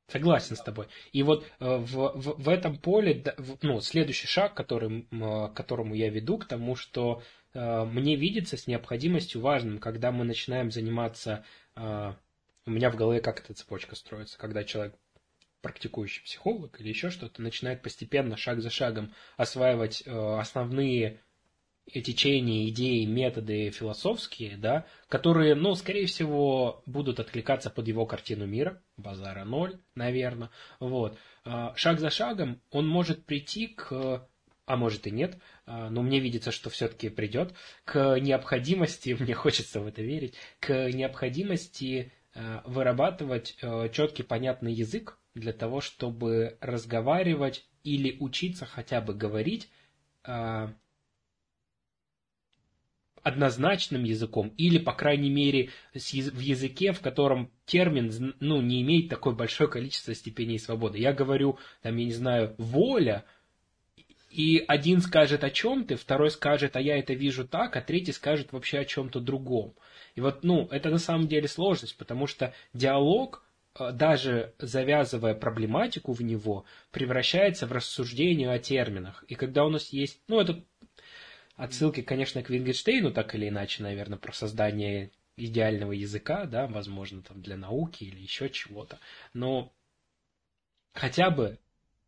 Согласен с тобой. И в этом поле, следующий шаг, к которому я веду, к тому, что мне видится с необходимостью важным, когда мы начинаем заниматься, у меня в голове как эта цепочка строится, когда человек, практикующий психолог или еще что-то, начинает постепенно, шаг за шагом осваивать основные течения, идеи, методы философские, да, которые, скорее всего, будут откликаться под его картину мира, базара ноль, наверное, шаг за шагом он может прийти к, а может и нет, но мне видится, что все-таки придет, к необходимости, мне хочется в это верить, к необходимости вырабатывать четкий, понятный язык для того, чтобы разговаривать или учиться хотя бы говорить однозначным языком, или, по крайней мере, в языке, в котором термин, не имеет такое большое количество степеней свободы. Я говорю, воля, и один скажет о чем ты, второй скажет, а я это вижу так, а третий скажет вообще о чем-то другом. И это на самом деле сложность, потому что диалог, даже завязывая проблематику в него, превращается в рассуждение о терминах. И когда у нас есть, это отсылки, конечно, к Витгенштейну, так или иначе, наверное, про создание идеального языка, да, возможно, для науки или еще чего-то. Но хотя бы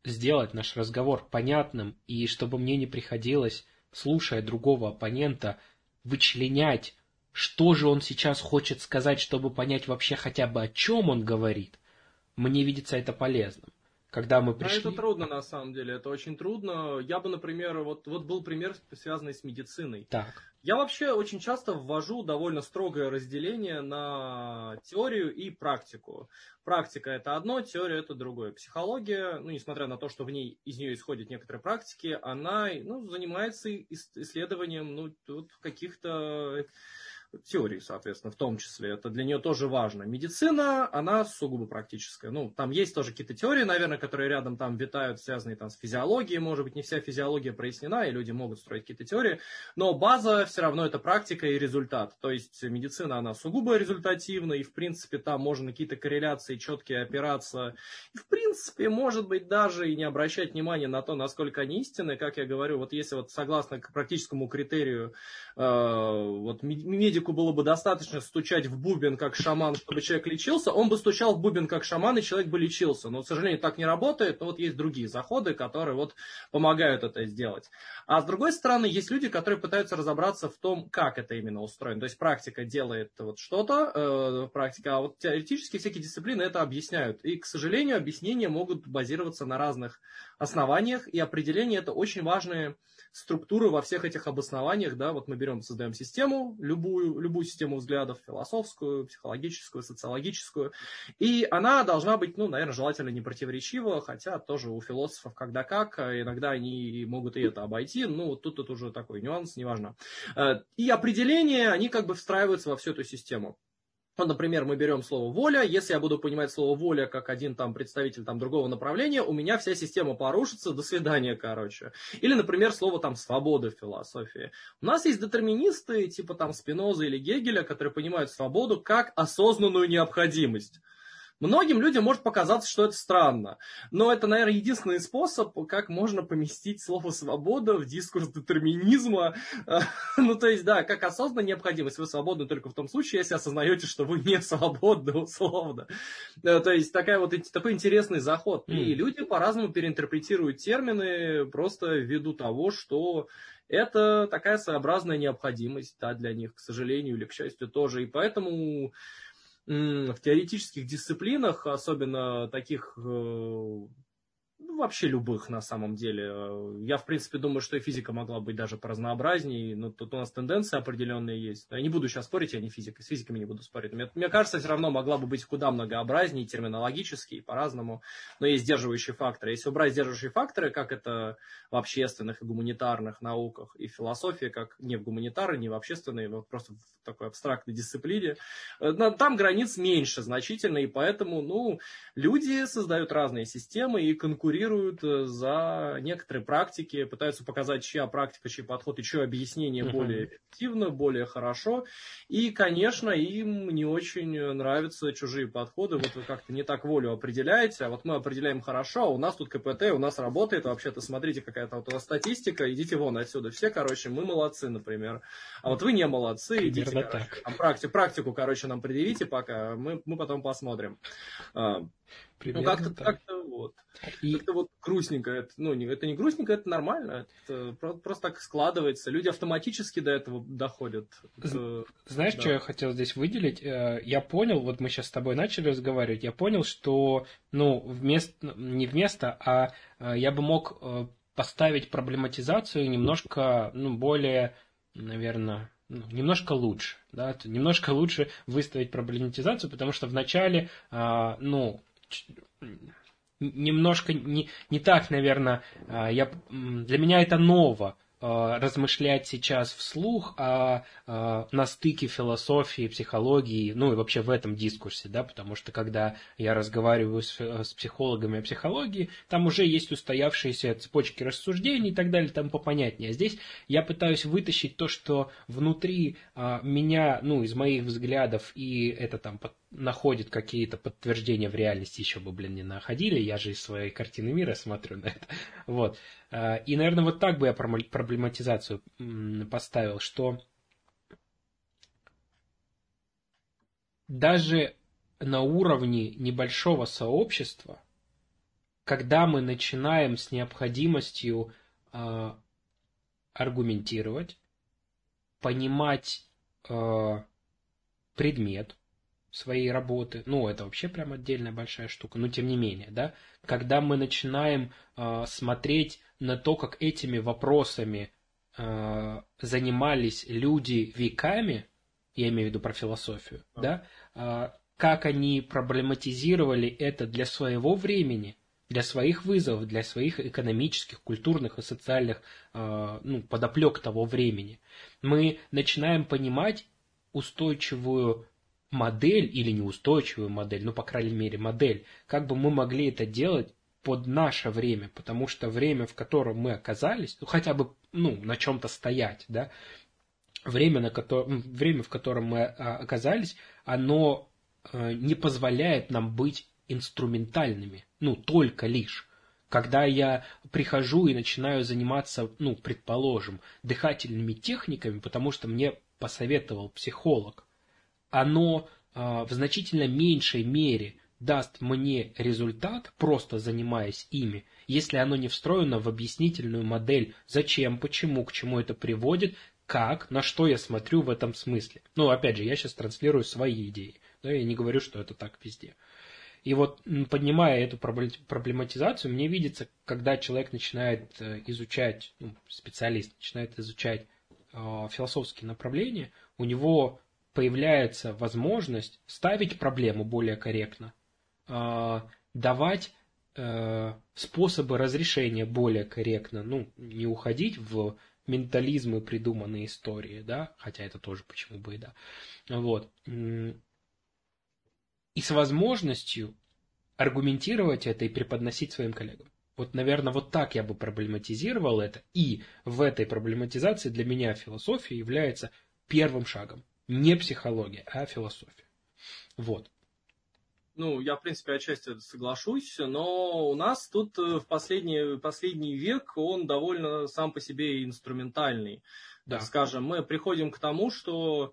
сделать наш разговор понятным, и чтобы мне не приходилось, слушая другого оппонента, вычленять, что же он сейчас хочет сказать, чтобы понять вообще хотя бы, о чем он говорит, мне видится это полезным. Когда мы пришли... это трудно, на самом деле, это очень трудно. Я бы, например, был пример, связанный с медициной. Так. Я вообще очень часто ввожу довольно строгое разделение на теорию и практику. Практика – это одно, теория – это другое. Психология, несмотря на то, что из нее исходят некоторые практики, она занимается исследованием каких-то... теории, соответственно, в том числе. Это для нее тоже важно. Медицина, она сугубо практическая. Там есть тоже какие-то теории, наверное, которые рядом там витают, связанные там с физиологией. Может быть, не вся физиология прояснена, и люди могут строить какие-то теории. Но база все равно это практика и результат. То есть медицина, она сугубо результативна, и, в принципе, там можно на какие-то корреляции четкие опираться. И, в принципе, может быть, даже и не обращать внимания на то, насколько они истинны. Как я говорю, если согласно практическому критерию медицина, было бы достаточно стучать в бубен как шаман, чтобы человек лечился, он бы стучал в бубен как шаман, и человек бы лечился. Но, к сожалению, так не работает, но есть другие заходы, которые помогают это сделать. А с другой стороны, есть люди, которые пытаются разобраться в том, как это именно устроено. То есть практика делает что-то, практика, а теоретически всякие дисциплины это объясняют. И, к сожалению, объяснения могут базироваться на разных основаниях, и определение это очень важные структуры во всех этих обоснованиях. Да? Мы берем, создаем систему, любую систему взглядов, философскую, психологическую, социологическую. И она должна быть, наверное, желательно непротиворечива, хотя тоже у философов когда как, иногда они могут и это обойти, тут это уже такой нюанс, неважно. И определения, они встраиваются во всю эту систему. Например, мы берем слово «воля». Если я буду понимать слово «воля» как один представитель другого направления, у меня вся система порушится. До свидания, короче. Или, например, слово «свобода» в философии. У нас есть детерминисты типа Спиноза или Гегеля, которые понимают свободу как осознанную необходимость. Многим людям может показаться, что это странно. Но это, наверное, единственный способ, как можно поместить слово «свобода» в дискурс детерминизма. Как осознанная необходимость. Вы свободны только в том случае, если осознаете, что вы не свободны, условно. То есть, такой интересный заход. И люди по-разному переинтерпретируют термины просто ввиду того, что... это такая своеобразная необходимость, да, для них, к сожалению, или к счастью, тоже. И поэтому... в теоретических дисциплинах, особенно таких, вообще любых, на самом деле. Я, в принципе, думаю, что и физика могла быть даже поразнообразнее, но тут у нас тенденции определенные есть. Я не буду сейчас спорить, я не физик, с физиками не буду спорить. Мне кажется, все равно могла бы быть куда многообразнее, терминологически и по-разному, но есть сдерживающие факторы. Если убрать сдерживающие факторы, как это в общественных и гуманитарных науках, и философии, как не в гуманитарной, не в общественной, вот просто в такой абстрактной дисциплине, там границ меньше значительно, и поэтому, люди создают разные системы и конкурируют за некоторые практики, пытаются показать, чья практика, чей подход и чье объяснение более эффективно, более хорошо. И, конечно, им не очень нравятся чужие подходы. Вот вы как-то не так волю определяете, а вот мы определяем хорошо, а у нас тут КПТ, у нас работает. Вообще-то смотрите, какая-то вот у нас статистика, идите вон отсюда. Все, мы молодцы, например. А вот вы не молодцы, идите, практику нам предъявите пока, мы потом посмотрим. Примерно как-то вот. Это вот грустненько. Это не грустненько, это нормально. Это просто так складывается. Люди автоматически до этого доходят. Знаешь, да. Что я хотел здесь выделить? Я понял, вот мы сейчас с тобой начали разговаривать, я понял, что, а я бы мог поставить проблематизацию немножко, более, наверное... немножко лучше, да, немножко лучше выставить проблематизацию, потому что вначале, немножко не так, наверное, для меня это ново размышлять сейчас вслух на стыке философии, психологии, и вообще в этом дискурсе, да, потому что когда я разговариваю с психологами о психологии, там уже есть устоявшиеся цепочки рассуждений и так далее, там попонятнее. А здесь я пытаюсь вытащить то, что внутри меня, из моих взглядов, и это там находит какие-то подтверждения в реальности, еще бы, не находили, я же из своей картины мира смотрю на это, вот. И, наверное, вот так бы я проблематизацию поставил, что даже на уровне небольшого сообщества, когда мы начинаем с необходимостью аргументировать, понимать предмет своей работы, это вообще прям отдельная большая штука, но тем не менее, да, когда мы начинаем смотреть на то, как этими вопросами занимались люди веками, я имею в виду про философию, да, как они проблематизировали это для своего времени, для своих вызовов, для своих экономических, культурных и социальных подоплек того времени, мы начинаем понимать устойчивую модель или неустойчивую модель, по крайней мере, модель, как бы мы могли это делать под наше время, потому что время, в котором мы оказались, хотя бы, на чем-то стоять, да, время, в котором мы оказались, оно не позволяет нам быть инструментальными, только лишь. Когда я прихожу и начинаю заниматься, предположим, дыхательными техниками, потому что мне посоветовал психолог, оно в значительно меньшей мере даст мне результат, просто занимаясь ими, если оно не встроено в объяснительную модель, зачем, почему, к чему это приводит, как, на что я смотрю в этом смысле. Опять же, я сейчас транслирую свои идеи, да, я не говорю, что это так везде. И вот, поднимая эту проблематизацию, мне видится, когда человек начинает изучать, специалист начинает изучать философские направления, у него появляется возможность ставить проблему более корректно, давать способы разрешения более корректно, не уходить в ментализмы придуманные истории, да, хотя это тоже почему бы и да, вот, и с возможностью аргументировать это и преподносить своим коллегам. Вот, наверное, вот так я бы проблематизировал это, и в этой проблематизации для меня философия является первым шагом. Не психология, а философия. Вот. Я, в принципе, отчасти соглашусь, но у нас тут в последний век он довольно сам по себе инструментальный. Да. Скажем, мы приходим к тому, что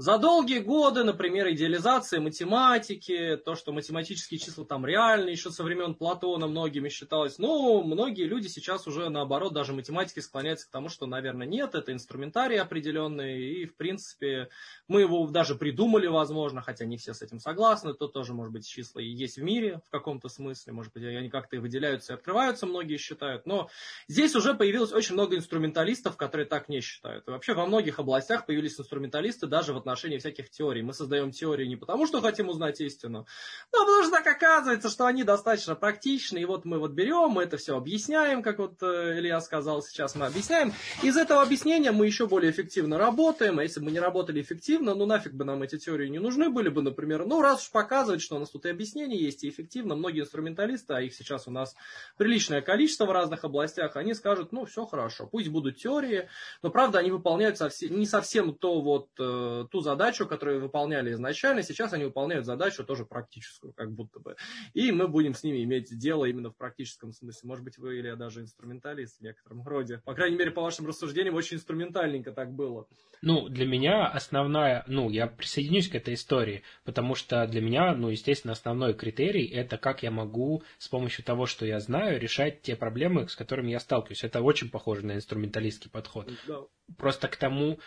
За долгие годы, например, идеализация математики, то, что математические числа там реальны, еще со времен Платона многими считалось, но многие люди сейчас уже наоборот, даже математики склоняются к тому, что, наверное, нет, это инструментарий определенный, и, в принципе, мы его даже придумали, возможно, хотя не все с этим согласны, то тоже, может быть, числа и есть в мире в каком-то смысле, может быть, они как-то и выделяются и открываются, многие считают, но здесь уже появилось очень много инструменталистов, которые так не считают, и вообще во многих областях появились инструменталисты даже в отношении всяких теорий. Мы создаем теории не потому, что хотим узнать истину, но потому что так оказывается, что они достаточно практичны. И вот мы вот берем, мы это все объясняем, как вот Илья сказал, сейчас мы объясняем. Из этого объяснения мы еще более эффективно работаем. А если бы мы не работали эффективно, ну нафиг бы нам эти теории не нужны были бы, например. Ну раз уж показывать, что у нас тут и объяснение есть, и эффективно, многие инструменталисты, а их сейчас у нас приличное количество в разных областях, они скажут, ну все хорошо, пусть будут теории, но правда они выполняют не совсем то вот... ту задачу, которую выполняли изначально, сейчас они выполняют задачу тоже практическую, как будто бы. И мы будем с ними иметь дело именно в практическом смысле. Может быть, вы, Илья, даже инструменталист в некотором роде. По крайней мере, по вашим рассуждениям, очень инструментальненько так было. Ну, для меня основная... Ну, я присоединюсь к этой истории, потому что для меня, ну, естественно, основной критерий – это как я могу с помощью того, что я знаю, решать те проблемы, с которыми я сталкиваюсь. Это очень похоже на инструменталистский подход. Да. Просто к тому...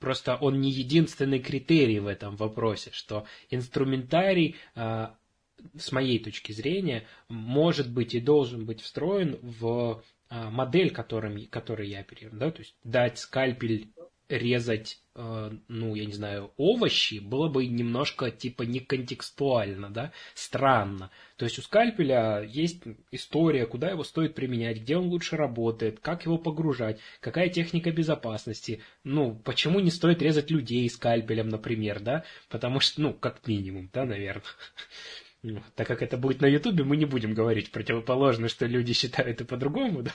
Просто он не единственный критерий в этом вопросе, что инструментарий, с моей точки зрения, может быть и должен быть встроен в модель, которой я оперирую, да? То есть дать скальпель резать, ну, я не знаю, овощи было бы немножко типа неконтекстуально, да, странно. То есть у скальпеля есть история, куда его стоит применять, где он лучше работает, как его погружать, какая техника безопасности. Ну, почему не стоит резать людей скальпелем, например, да? Потому что, ну, как минимум, да, наверное. Так как это будет на Ютубе, мы не будем говорить противоположно, что люди считают и по-другому, да?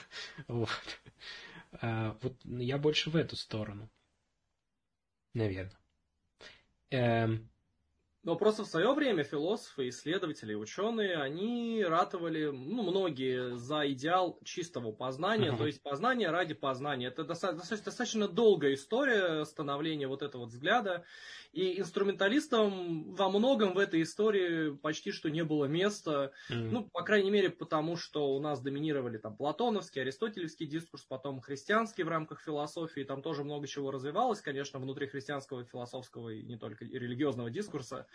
Вот я больше в эту сторону. Наверное. Но просто в свое время философы, исследователи, ученые, они ратовали, ну, многие за идеал чистого познания, то есть познание ради познания. Это достаточно долгая история становления вот этого взгляда, и инструменталистам во многом в этой истории почти что не было места, ну, по крайней мере, потому что у нас доминировали там платоновский, аристотелевский дискурс, потом христианский в рамках философии, там тоже много чего развивалось, конечно, внутри христианского, философского и не только и религиозного дискурса.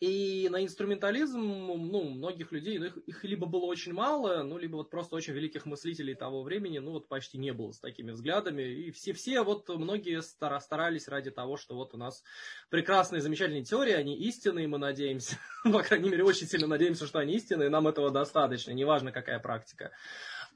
И на инструментализм, ну, многих людей, ну, их либо было очень мало, ну, либо вот просто очень великих мыслителей того времени, ну, вот почти не было с такими взглядами, и все вот многие старались ради того, что вот у нас прекрасные, замечательные теории, они истинные, мы надеемся, по крайней мере, очень сильно надеемся, что они истинные, нам этого достаточно, неважно, какая практика.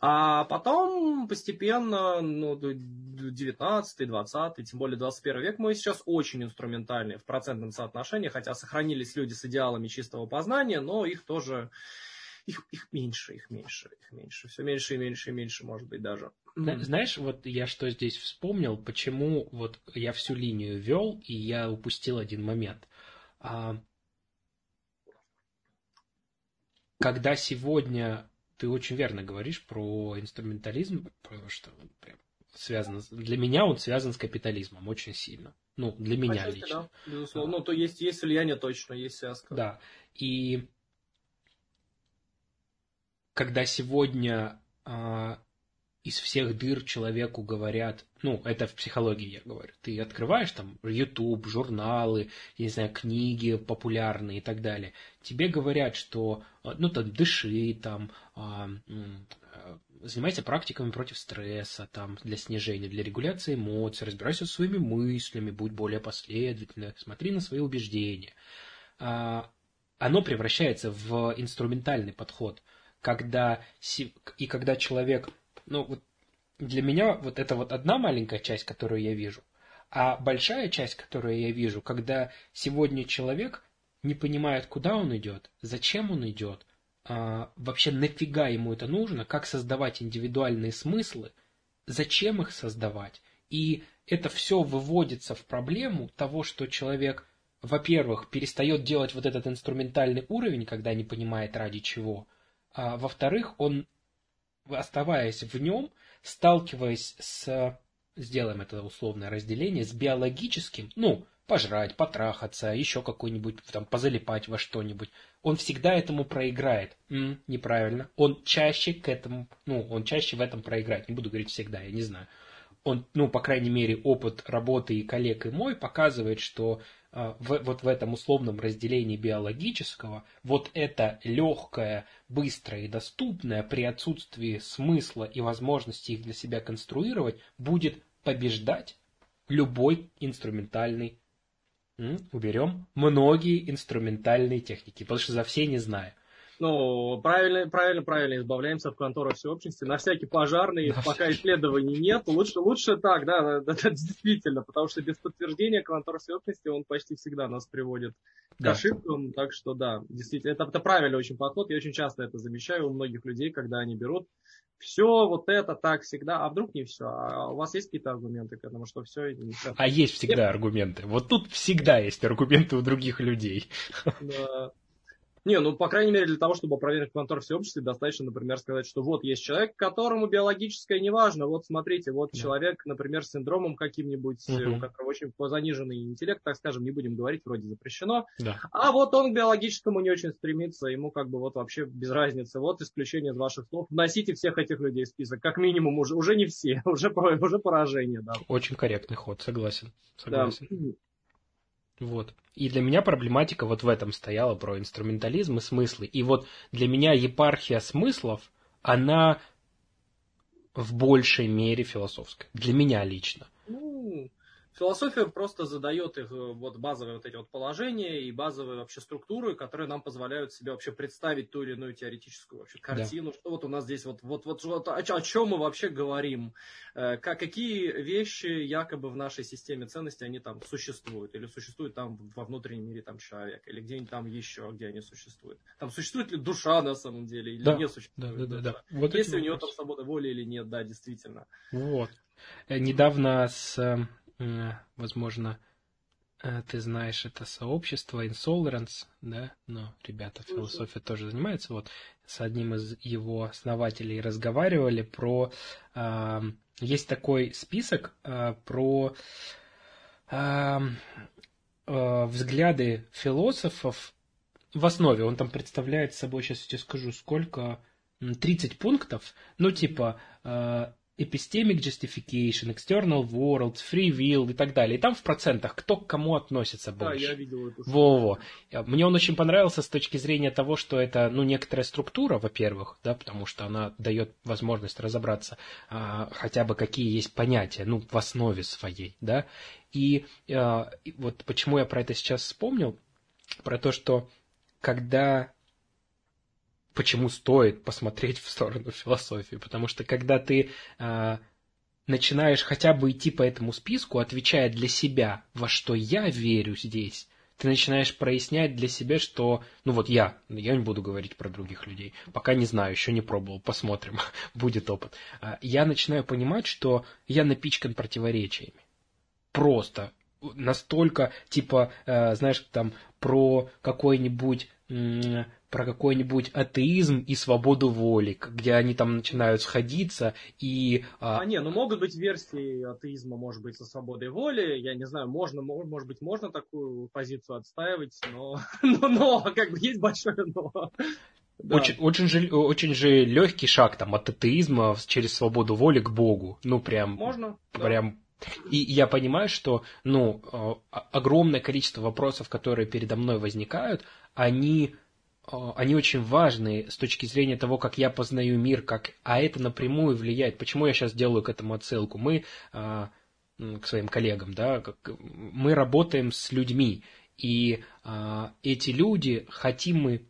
А потом постепенно, ну, 19-й, 20-й, тем более 21 век, мы сейчас очень инструментальны в процентном соотношении, хотя сохранились люди с идеалами чистого познания, но их тоже, их меньше, все меньше и меньше и меньше, может быть, даже. Знаешь, вот я что здесь вспомнил, почему вот я всю линию вел, и я упустил один момент. Когда сегодня... Ты очень верно говоришь про инструментализм, потому что прям связано. Для меня он связан с капитализмом очень сильно. Ну, для меня отчасти, лично. Да, безусловно. Ну, то есть влияние точно, есть связка. Да. И когда сегодня из всех дыр человеку говорят, ну, это в психологии я говорю, ты открываешь там YouTube, журналы, я не знаю, книги популярные и так далее, тебе говорят, что, ну, там, дыши, там, занимайся практиками против стресса, там, для снижения, для регуляции эмоций, разбирайся со своими мыслями, будь более последовательным, смотри на свои убеждения. Оно превращается в инструментальный подход, когда человек... Ну, вот для меня вот это вот одна маленькая часть, которую я вижу, а большая часть, которую я вижу, когда сегодня человек не понимает, куда он идет, зачем он идет, вообще нафига ему это нужно, как создавать индивидуальные смыслы, зачем их создавать. И это все выводится в проблему того, что человек, во-первых, перестает делать вот этот инструментальный уровень, когда не понимает ради чего, а во-вторых, он... оставаясь в нем, сталкиваясь с сделаем это условное разделение с биологическим, ну, пожрать, потрахаться, еще какой-нибудь, там, позалипать во что-нибудь, он всегда этому проиграет. Неправильно. Он чаще к этому, он чаще в этом проиграет. Не буду говорить всегда, я не знаю. Он, по крайней мере, опыт работы и коллег, и мой показывает, что в этом условном разделении биологического вот это легкое, быстрое и доступное при отсутствии смысла и возможности их для себя конструировать будет побеждать любой инструментальный, уберем, многие инструментальные техники, потому что за все не знаю. Правильно, избавляемся от контора всеобщности. На всякий пожарный, пока исследований нет, лучше так, да, действительно, потому что без подтверждения контора всеобщности он почти всегда нас приводит к ошибкам, так что да, действительно, это правильный очень подход, я очень часто это замечаю у многих людей, когда они берут все вот это так всегда, а вдруг не все, а у вас есть какие-то аргументы к этому, что все? А есть всегда аргументы, вот тут всегда есть аргументы у других людей. Да. По крайней мере, для того, чтобы опровергнуть контор всеобщества, достаточно, например, сказать, что вот есть человек, которому биологическое неважно. Вот смотрите, человек, например, с синдромом каким-нибудь, у которого очень заниженный интеллект, так скажем, не будем говорить, вроде запрещено. Да. А вот он к биологическому не очень стремится, ему вообще без разницы. Вот исключение из ваших слов. Вносите всех этих людей в список. Как минимум уже не все, уже поражение. Да. Очень корректный ход, согласен. Да. Вот. И для меня проблематика в этом стояла про инструментализм и смыслы. И для меня епархия смыслов, она в большей мере философская. Для меня лично. Философия просто задает их базовые эти положения и базовые вообще структуры, которые нам позволяют себе вообще представить ту или иную теоретическую вообще картину, да. Что у нас здесь о чем мы вообще говорим, какие вещи якобы в нашей системе ценностей они там существуют, или существуют там во внутреннем мире там человек, или где-нибудь там еще, где они существуют. Там существует ли душа на самом деле, или не существует душа. Да. Если у нее там свобода воли или нет, да, действительно. Недавно возможно, ты знаешь это сообщество Insolence, да, но ребята философия тоже занимаются. С одним из его основателей разговаривали про... есть такой список про взгляды философов в основе. Он там представляет собой, сейчас я тебе скажу, сколько... 30 пунктов, epistemic justification, external world, free will и так далее. И там в процентах кто к кому относится больше. Да, я видел это. Мне он очень понравился с точки зрения того, что это, некоторая структура, во-первых, да, потому что она дает возможность разобраться хотя бы какие есть понятия, в основе своей, да. И почему я про это сейчас вспомнил, про то, что почему стоит посмотреть в сторону философии, потому что когда ты начинаешь хотя бы идти по этому списку, отвечая для себя, во что я верю здесь, ты начинаешь прояснять для себя, что, я не буду говорить про других людей, пока не знаю, еще не пробовал, посмотрим, будет опыт. Я начинаю понимать, что я напичкан противоречиями, просто настолько, про какой-нибудь... про какой-нибудь атеизм и свободу воли, где они там начинают сходиться и... могут быть версии атеизма, может быть, со свободой воли, я не знаю, можно такую позицию отстаивать, но есть большое но. Да. Очень же легкий шаг от атеизма через свободу воли к Богу, Можно. И я понимаю, что, огромное количество вопросов, которые передо мной возникают, они очень важны с точки зрения того, как я познаю мир, а это напрямую влияет. Почему я сейчас делаю к этому отсылку? Мы, к своим коллегам, да, мы работаем с людьми, и эти люди, хотим мы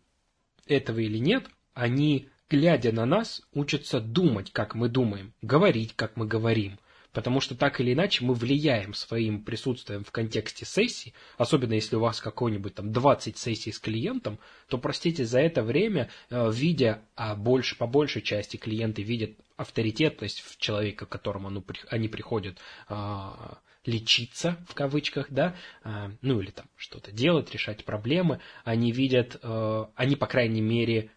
этого или нет, они, глядя на нас, учатся думать, как мы думаем, говорить, как мы говорим. Потому что так или иначе мы влияем своим присутствием в контексте сессий, особенно если у вас какой-нибудь 20 сессий с клиентом, то, простите, за это время, видя, по большей части клиенты видят авторитетность в человека, к которому они приходят лечиться, в кавычках, да, или что-то делать, решать проблемы, они видят, они, по крайней мере,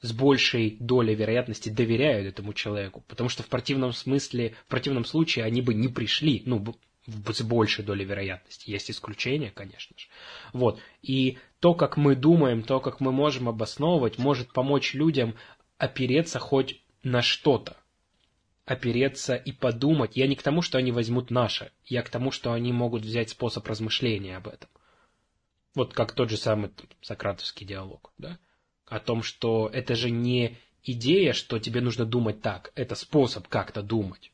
с большей долей вероятности доверяют этому человеку, потому что в противном случае они бы не пришли, с большей долей вероятности. Есть исключения, конечно же. И то, как мы думаем, то, как мы можем обосновывать, может помочь людям опереться хоть на что-то. Опереться и подумать. Я не к тому, что они возьмут наше. Я к тому, что они могут взять способ размышления об этом. Как тот же самый сократовский диалог, да? О том, что это же не идея, что тебе нужно думать так. Это способ как-то думать.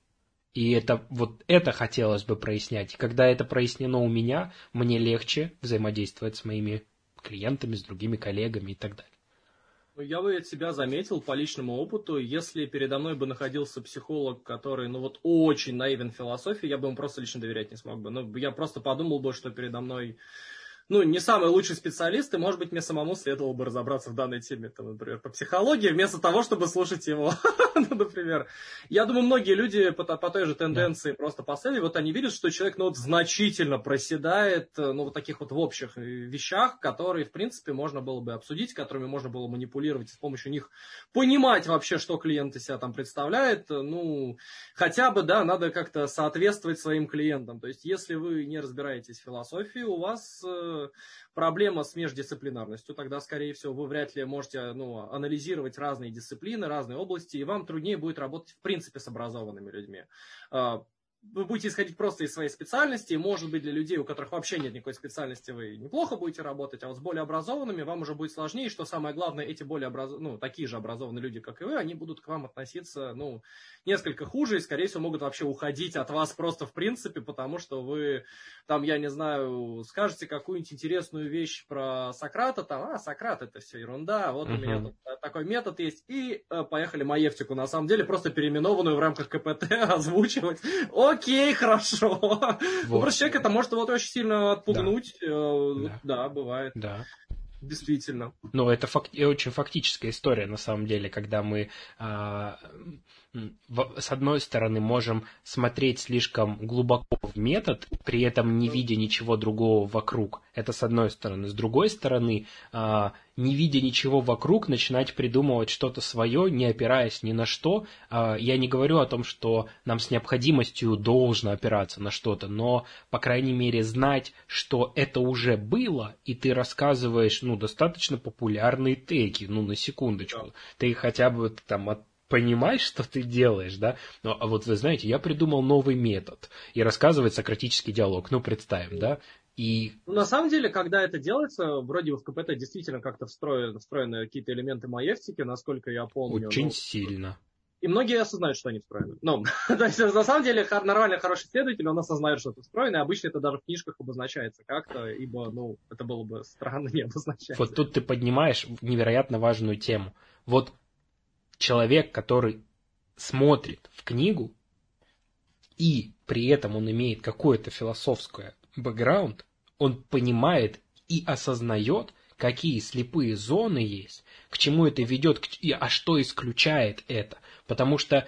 И это хотелось бы прояснять. И когда это прояснено у меня, мне легче взаимодействовать с моими клиентами, с другими коллегами и так далее. Я бы от себя заметил по личному опыту, если передо мной бы находился психолог, который, очень наивен в философии, я бы ему просто лично доверять не смог бы. Я просто подумал бы, что передо мной... не самый лучший специалист, и, может быть, мне самому следовало бы разобраться в данной теме, например, по психологии, вместо того, чтобы слушать его, например. Я думаю, многие люди по той же тенденции просто последовали, они видят, что человек, значительно проседает, таких в общих вещах, которые, в принципе, можно было бы обсудить, которыми можно было манипулировать, с помощью них понимать вообще, что клиент из себя там представляет, хотя бы, надо как-то соответствовать своим клиентам. То есть, если вы не разбираетесь в философии, у вас... проблема с междисциплинарностью, тогда, скорее всего, вы вряд ли можете анализировать разные дисциплины, разные области, и вам труднее будет работать, в принципе, с образованными людьми. Вы будете исходить просто из своей специальности, и, может быть, для людей, у которых вообще нет никакой специальности, вы неплохо будете работать, а с более образованными вам уже будет сложнее, и, что самое главное, эти такие же образованные люди, как и вы, они будут к вам относиться, несколько хуже, и, скорее всего, могут вообще уходить от вас просто в принципе, потому что вы, скажете какую-нибудь интересную вещь про Сократа, Сократ это все ерунда, у меня тут такой метод есть, и поехали маевтику, на самом деле, просто переименованную в рамках КПТ озвучивать. Окей, хорошо. Просто человек это может очень сильно отпугнуть. Да, бывает. Да. Действительно. Это очень фактическая история, на самом деле, когда мы, с одной стороны, можем смотреть слишком глубоко в метод, при этом не видя ничего другого вокруг. Это с одной стороны. С другой стороны, не видя ничего вокруг, начинать придумывать что-то свое, не опираясь ни на что. Я не говорю о том, что нам с необходимостью должно опираться на что-то, но, по крайней мере, знать, что это уже было, и ты рассказываешь, достаточно популярные теги, на секундочку. Да. Ты хотя бы понимаешь, что ты делаешь, да? Вы знаете, я придумал новый метод и рассказывает сократический диалог. Представим, да? И... на самом деле, когда это делается, вроде бы в КПТ действительно как-то встроены какие-то элементы маевтики, насколько я помню. Очень сильно. И многие осознают, что они встроены. То есть, на самом деле, нормальный хороший следователь, он осознает, что это встроено, и обычно это даже в книжках обозначается как-то, ибо, это было бы странно не обозначать. Тут ты поднимаешь невероятно важную тему. Человек, который смотрит в книгу, и при этом он имеет какое-то философское бэкграунд, он понимает и осознает, какие слепые зоны есть, к чему это ведет, а что исключает это. Потому что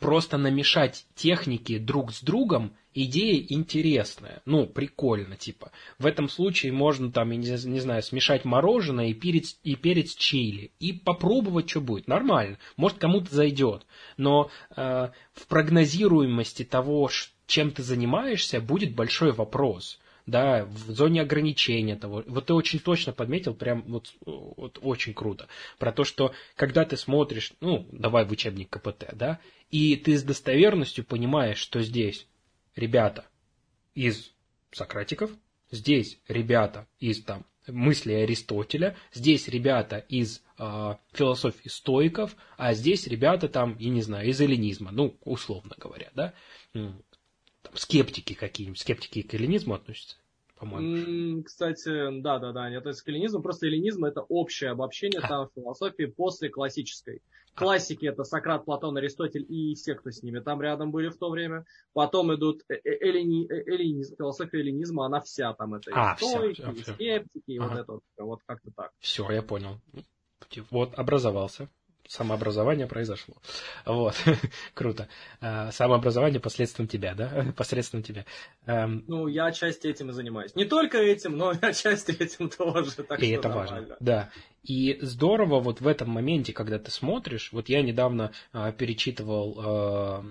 просто намешать техники друг с другом идея интересная, прикольно, В этом случае можно смешать мороженое и перец чили, и попробовать, что будет, нормально, может кому-то зайдет, но в прогнозируемости того, чем ты занимаешься, будет большой вопрос. Да, в зоне ограничения того. Ты очень точно подметил, прям очень круто, про то, что когда ты смотришь, давай в учебник КПТ, да, и ты с достоверностью понимаешь, что здесь ребята из сократиков, здесь ребята из мысли Аристотеля, здесь ребята из философии стоиков, а здесь ребята из эллинизма, условно говоря, да. Скептики какие-нибудь. Скептики к эллинизму относятся, по-моему. Кстати, да, они относятся к эллинизму. Просто эллинизм – это общее обобщение философии после классической. Классики – это Сократ, Платон, Аристотель и все, кто с ними там рядом были в то время. Потом идут философия эллинизма, она вся там. Это и стоики, и скептики, и вот это вот как-то так. Все, я понял. Образовался. самообразование произошло. Вот, круто. Самообразование посредством тебя, да? Посредством тебя. Ну, я отчасти этим и занимаюсь. Не только этим, но и отчасти этим тоже. Так и это нормально. Важно, да. И здорово вот в этом моменте, когда ты смотришь, вот я недавно перечитывал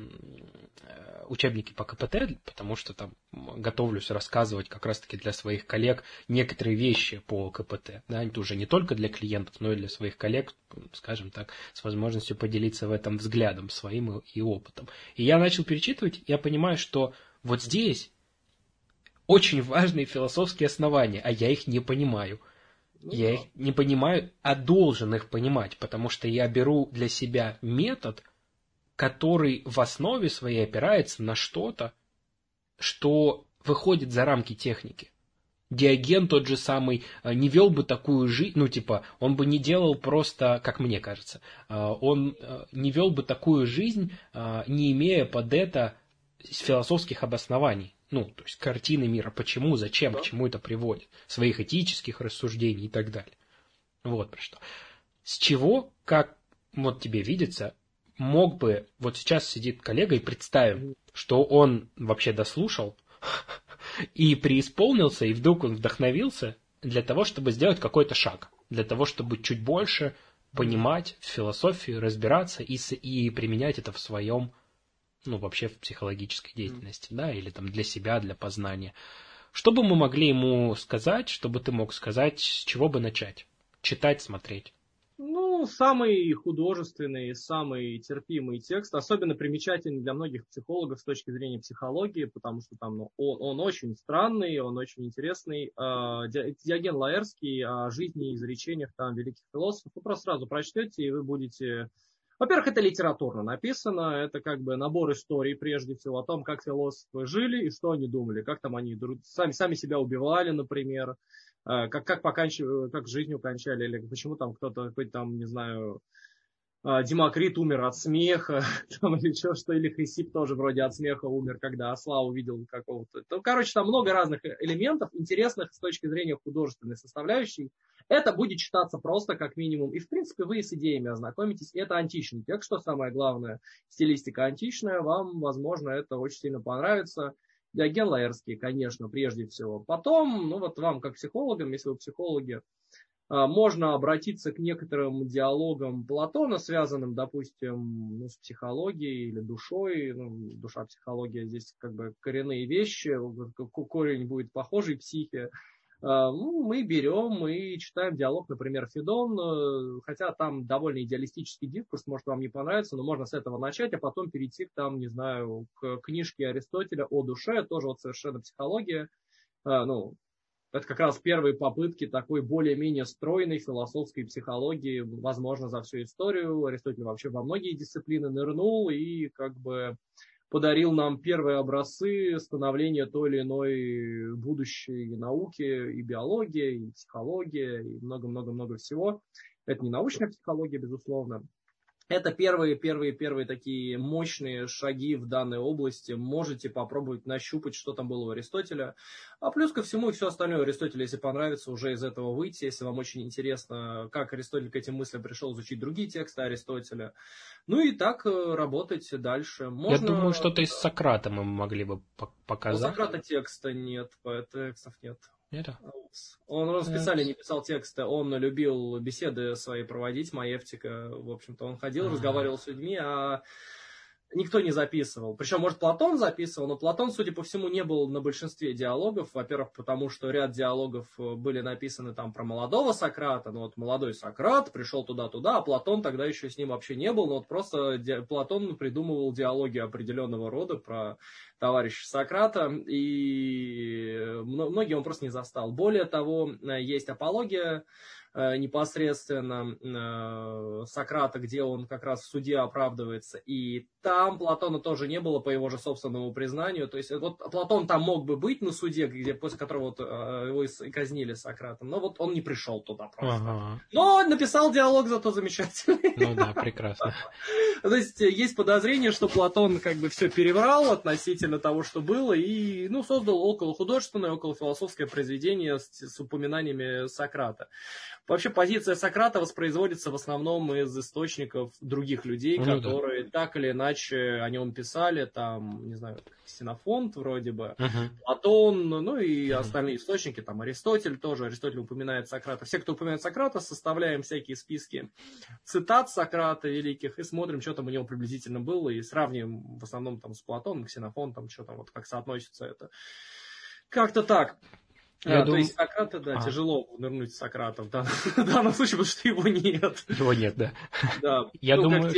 учебники по КПТ, потому что там готовлюсь рассказывать как раз-таки для своих коллег некоторые вещи по КПТ. Да, это уже не только для клиентов, но и для своих коллег, скажем так, с возможностью поделиться в этом взглядом своим и опытом. И я начал перечитывать, я понимаю, что вот здесь очень важные философские основания, а я их не понимаю. Я их не понимаю, а должен их понимать, потому что я беру для себя метод, который в основе своей опирается на что-то, что выходит за рамки техники. Диоген тот же самый не вел бы такую жизнь, ну типа, он бы не делал просто, как мне кажется, он не вел бы такую жизнь, не имея под это философских обоснований. Ну, то есть картины мира, почему, зачем, к чему это приводит, своих этических рассуждений и так далее. Вот про что. С чего, как вот тебе видится, мог бы, вот сейчас сидит коллега и представим, что он вообще дослушал и преисполнился, и вдруг он вдохновился для того, чтобы сделать какой-то шаг, для того, чтобы чуть больше понимать философию, разбираться и применять это в своем, ну, вообще в психологической деятельности, да, или там для себя, для познания. Что бы мы могли ему сказать, чтобы ты мог сказать, с чего бы начать? Читать, смотреть? Ну, самый художественный, самый терпимый текст, особенно примечательный для многих психологов с точки зрения психологии, потому что там он очень странный, он очень интересный. Диоген Лаэрский о жизни и изречениях там великих философов. Вы просто сразу прочтете, и вы будете... Во-первых, это литературно написано, это как бы набор историй, прежде всего, о том, как философы жили и что они думали, как там они сами себя убивали, например, как жизнь укончали, или почему там кто-то, какой-то там, не знаю, Демокрит умер от смеха, там, или что, или Хесип тоже вроде от смеха умер, когда осла увидел какого-то. Ну, короче, там много разных элементов, интересных с точки зрения художественной составляющей. Это будет читаться просто как минимум. И, в принципе, вы с идеями ознакомитесь. Это античный текст, что самое главное, стилистика античная. Вам, возможно, это очень сильно понравится. Диоген Лаэрский, конечно, прежде всего. Потом, ну вот вам, как психологам, если вы психологи, можно обратиться к некоторым диалогам Платона, связанным, допустим, ну, с психологией или душой. Ну, душа, психология, здесь как бы коренные вещи, корень будет похожий, психия. Ну, мы берем и читаем диалог, например, Федон, хотя там довольно идеалистический дискурс, может, вам не понравится, но можно с этого начать, а потом перейти к, там, не знаю, к книжке Аристотеля о душе, тоже вот совершенно психология, ну, это как раз первые попытки такой более-менее стройной философской психологии, возможно, за всю историю. Аристотель вообще во многие дисциплины нырнул и как бы подарил нам первые образцы становления той или иной будущей науки, и биология, и психология, и много-много-много всего. Это не научная психология, безусловно. Это первые такие мощные шаги в данной области. Можете попробовать нащупать, что там было у Аристотеля. А плюс ко всему и все остальное Аристотеля, если понравится, уже из этого выйти. Если вам очень интересно, как Аристотель к этим мыслям пришел, изучить другие тексты Аристотеля. Ну и так работать дальше. Можно... Я думаю, что-то из Сократа мы могли бы показать. У Сократа текста нет, текстов нет. Он специально не писал текста, он любил беседы свои проводить, маевтика, в общем-то, он ходил, разговаривал с людьми, а никто не записывал. Причем, может, Платон записывал, но Платон, судя по всему, не был на большинстве диалогов. Во-первых, потому что ряд диалогов были написаны там про молодого Сократа, но вот молодой Сократ пришел туда-туда, а Платон тогда еще с ним вообще не был, но вот просто Платон придумывал диалоги определенного рода про товарища Сократа, и многие он просто не застал. Более того, есть апология, непосредственно Сократа, где он как раз в суде оправдывается, и там Платона тоже не было по его же собственному признанию, то есть вот Платон там мог бы быть на суде, где, после которого вот, его и казнили Сократом, но вот он не пришел туда просто. Ага. Но написал диалог зато замечательный. Ну да, прекрасно. То есть есть подозрение, что Платон как бы все переврал относительно того, что было, и ну, создал околохудожественное, околофилософское произведение с упоминаниями Сократа. Вообще позиция Сократа воспроизводится в основном из источников других людей, которые так или иначе о нем писали, там, не знаю, Ксенофонт вроде бы, Платон, ну и остальные источники, там Аристотель тоже, Аристотель упоминает Сократа. Все, кто упоминает Сократа, составляем всякие списки цитат Сократа великих и смотрим, что там у него приблизительно было, и сравниваем в основном там с Платоном, Ксенофонтом, что там, вот как соотносится это. Как-то так. Да, то есть Сократа, да, тяжело нырнуть в Сократа в данном случае, потому что его нет. Его нет, да. Да. Я думаю,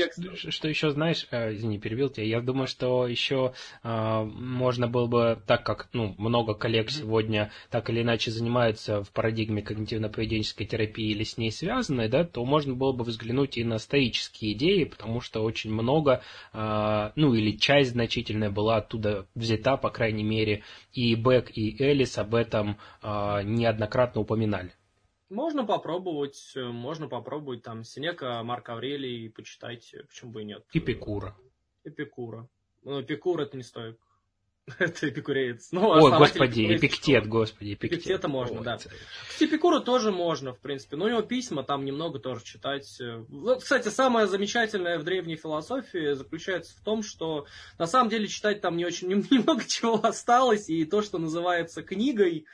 что еще, знаешь, извини, перебил тебя, я думаю, что еще можно было бы, так как много коллег сегодня так или иначе занимаются в парадигме когнитивно-поведенческой терапии или с ней связанной, да, то можно было бы взглянуть и на стоические идеи, потому что очень много, или часть значительная была оттуда взята, по крайней мере, и Бек, и Элис об этом неоднократно упоминали. Можно попробовать, там, Сенека, Марк Аврелий, почитайте, почему бы и нет. Эпикура. Ну, Эпикур – это не стоик, это эпикуреец. Ой, господи, Эпиктет. Эпиктета можно, да. Эпикура тоже можно, в принципе, но у него письма там немного тоже читать. Вот, кстати, самое замечательное в древней философии заключается в том, что на самом деле читать там не очень немного чего осталось, и то, что называется книгой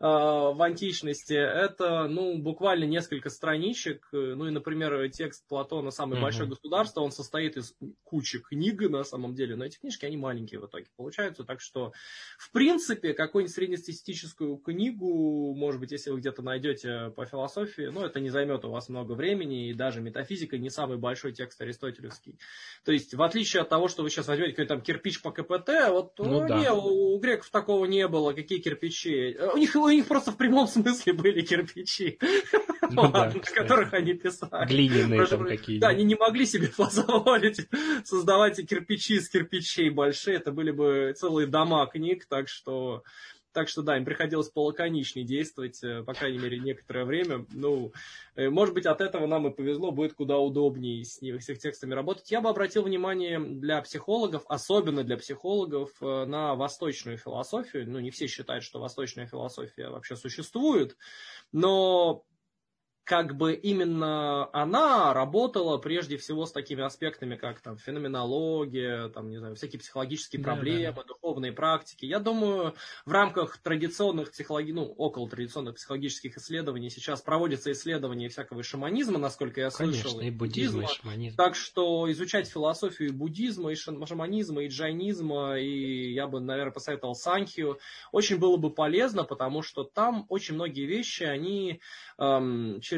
в античности, это, буквально несколько страничек. Ну, и, например, текст Платона «Самое большое государство», он состоит из кучи книг, на самом деле, но эти книжки, они маленькие в итоге получаются, так что, в принципе, какую-нибудь среднестатистическую книгу, может быть, если вы где-то найдете по философии, это не займет у вас много времени, и даже «Метафизика» не самый большой текст аристотелевский. То есть, в отличие от того, что вы сейчас возьмете какой-то там кирпич по КПТ, у греков такого не было, какие кирпичи. У них просто в прямом смысле были кирпичи, которых они писали. Глиняные там какие-то. Да, они не могли себе позволить создавать кирпичи из кирпичей большие. Это были бы целые дома книг, так что да, им приходилось полаконичнее действовать, по крайней мере, некоторое время. Может быть, от этого нам и повезло, будет куда удобнее с ними, с их текстами работать. Я бы обратил внимание особенно для психологов, на восточную философию. Не все считают, что восточная философия вообще существует, но именно она работала прежде всего с такими аспектами, как там феноменология, там, не знаю, всякие психологические проблемы, духовные практики. Я думаю, в рамках традиционных около традиционных психологических исследований сейчас проводятся исследования всякого шаманизма, насколько я слышал. Конечно, и буддизм, и шаманизм. Так что изучать философию буддизма, и шаманизма, и джайнизма, и я бы, наверное, посоветовал санхью, очень было бы полезно, потому что там очень многие вещи, они через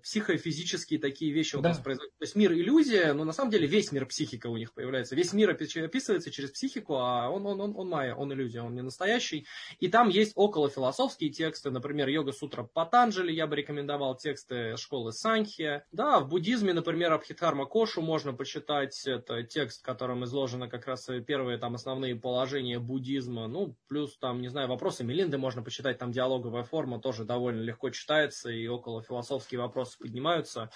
психофизические такие вещи у нас происходят. То есть мир иллюзия, но на самом деле весь мир психика у них появляется. Весь мир описывается через психику, а он майя, он иллюзия, он не настоящий. И там есть околофилософские тексты, например, Йога Сутра Патанджали, я бы рекомендовал тексты школы Санхья. Да, в буддизме, например, Абдхидхарма Кошу можно почитать, это текст, в котором изложены как раз первые там основные положения буддизма, плюс там, не знаю, вопросы Мелинды можно почитать, там диалоговая форма тоже довольно легко читается, и околофилософские вопросы поднимаются.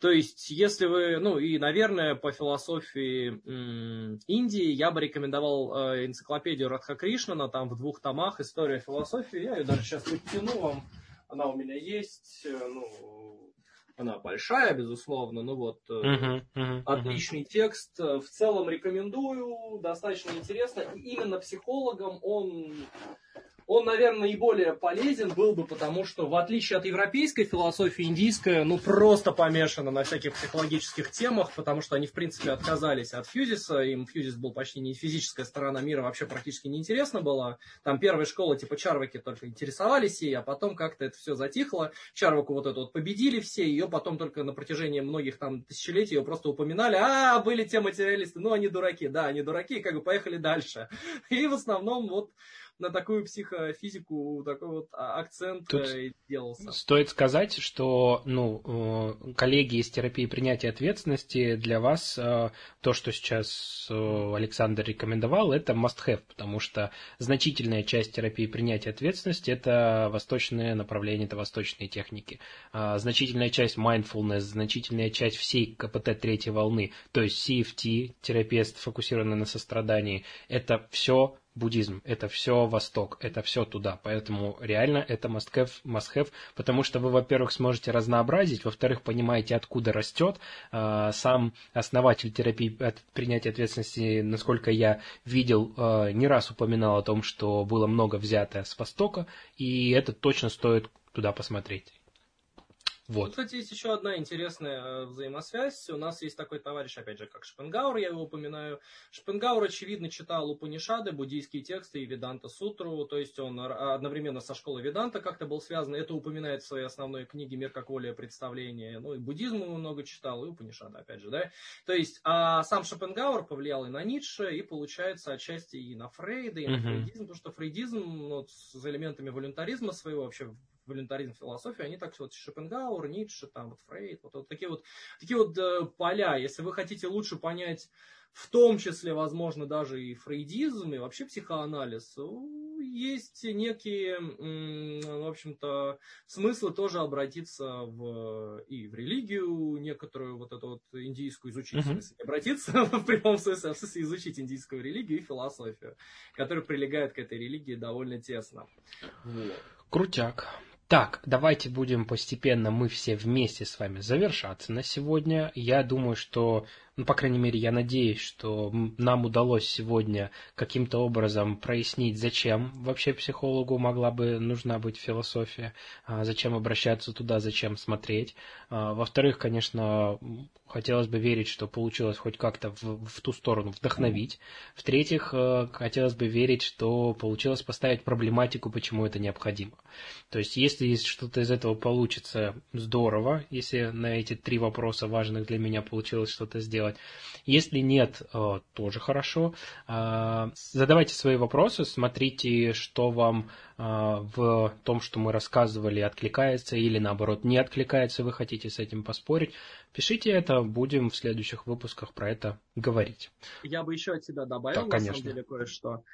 То есть, если вы, наверное, по философии Индии я бы рекомендовал энциклопедию Радхакришнана, там в 2 томах «История философии». Я ее даже сейчас подтяну вам. Она у меня есть. Она большая, безусловно. Отличный текст. В целом рекомендую. Достаточно интересно. И именно психологам он, наверное, и более полезен был бы, потому что, в отличие от европейской философии, индийская, просто помешана на всяких психологических темах, потому что они, в принципе, отказались от фьюзиса, им фьюзис был почти не физическая сторона мира, вообще практически неинтересна была. Там первые школы, типа Чарваки, только интересовались ей, а потом как-то это все затихло. Чарваку победили все, ее потом только на протяжении многих там тысячелетий ее просто упоминали, были те материалисты, они дураки, поехали дальше. И в основном на такую психофизику такой акцент делался. Стоит сказать, что коллеги из терапии принятия ответственности, для вас то, что сейчас Александр рекомендовал, это must-have, потому что значительная часть терапии принятия ответственности – это восточное направление, это восточные техники. Значительная часть mindfulness, значительная часть всей КПТ третьей волны, то есть CFT, терапия, сфокусированная на сострадании, это все буддизм, это все Восток, это все туда. Поэтому реально это must have, потому что вы, во-первых, сможете разнообразить, во-вторых, понимаете, откуда растет. Сам основатель терапии принятия ответственности, насколько я видел, не раз упоминал о том, что было много взято с Востока, и это точно стоит туда посмотреть. Вот. Кстати, есть еще одна интересная взаимосвязь. У нас есть такой товарищ, опять же, как Шопенгауэр, я его упоминаю. Шопенгауэр, очевидно, читал Упанишады, буддийские тексты и Веданта Сутру, то есть он одновременно со школой Веданта как-то был связан. Это упоминает в своей основной книге «Мир как воля и представление». Ну и буддизм он много читал, и Упанишады, опять же, да. То есть, а сам Шопенгауэр повлиял и на Ницше, и, получается, отчасти и на Фрейда, и на фрейдизм, потому что фрейдизм вот, с элементами волюнтаризма своего вообще... волюнтаризм, философия, они так вот Шопенгауэр, Ницше, там, вот, Фрейд, вот такие поля. Если вы хотите лучше понять, в том числе, возможно, даже и фрейдизм, и вообще психоанализ, есть некие, в общем-то, смыслы тоже обратиться в религию, некоторую вот эту вот индийскую изучить, обратиться в прямом смысле, изучить индийскую религию и философию, которая прилегает к этой религии довольно тесно. Вот. Крутяк. Так, давайте будем постепенно мы все вместе с вами завершаться на сегодня. Я думаю, что, по крайней мере, я надеюсь, что нам удалось сегодня каким-то образом прояснить, зачем вообще психологу нужна быть философия, зачем обращаться туда, зачем смотреть. Во-вторых, конечно, хотелось бы верить, что получилось хоть как-то в ту сторону вдохновить. В-третьих, хотелось бы верить, что получилось поставить проблематику, почему это необходимо. То есть, если что-то из этого получится, здорово, если на эти три вопроса важных для меня получилось что-то сделать. Если нет, тоже хорошо. Задавайте свои вопросы, смотрите, что вам в том, что мы рассказывали, откликается или, наоборот, не откликается, вы хотите с этим поспорить. Пишите это, будем в следующих выпусках про это говорить. Я бы еще от себя добавил, да, конечно. На самом деле, кое-что.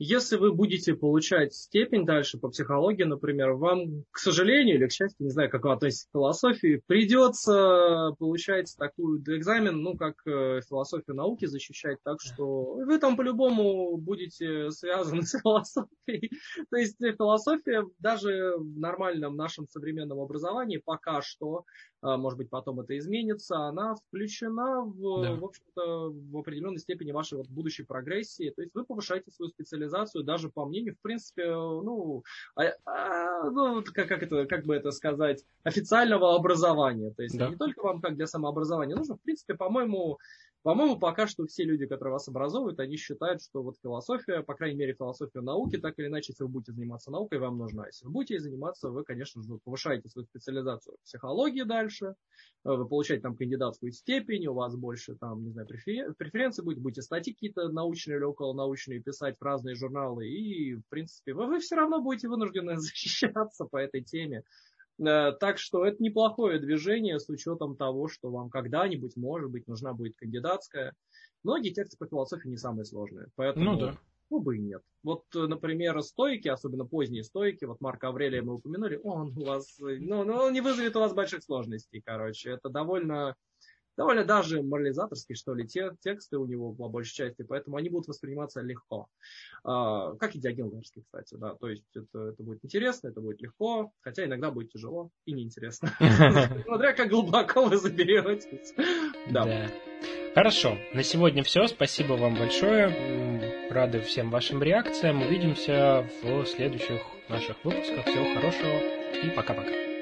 Если вы будете получать степень дальше по психологии, например, вам, к сожалению или к счастью, не знаю, как вы относитесь к философии, придется получать такой экзамен, как философию науки защищать, так что вы там по-любому будете связаны с философией. То есть философия даже в нормальном нашем современном образовании пока что, может быть, потом это изменится, она включена в общем-то, в определенной степени вашей будущей прогрессии. То есть вы повышаете свою специализацию, даже по мнению, в принципе, официального образования. То есть не только вам как для самообразования нужно, в принципе, по-моему, пока что все люди, которые вас образовывают, они считают, что философия, по крайней мере, философия науки, так или иначе, если вы будете заниматься наукой, вам нужна. Если вы будете заниматься, вы, конечно же, повышаете свою специализацию в психологии дальше, вы получаете там кандидатскую степень, у вас больше там, не знаю, преференций будет, будете статьи какие-то научные или околонаучные писать в разные журналы, и, в принципе, вы все равно будете вынуждены защищаться по этой теме. Так что это неплохое движение с учетом того, что вам когда-нибудь, может быть, нужна будет кандидатская. Многие тексты по философии не самые сложные, поэтому бы и нет. Вот, например, стоики, особенно поздние стоики, Марка Аврелия мы упомянули, он не вызовет у вас больших сложностей, Это довольно даже морализаторские, что ли, те тексты у него по большей части, поэтому они будут восприниматься легко. Как и Диоген Лаэрский, кстати, да. То есть это будет интересно, это будет легко, хотя иногда будет тяжело и неинтересно. Смотря как глубоко вы заберетесь. Да. Хорошо, на сегодня все. Спасибо вам большое. Рады всем вашим реакциям. Увидимся в следующих наших выпусках. Всего хорошего и пока-пока.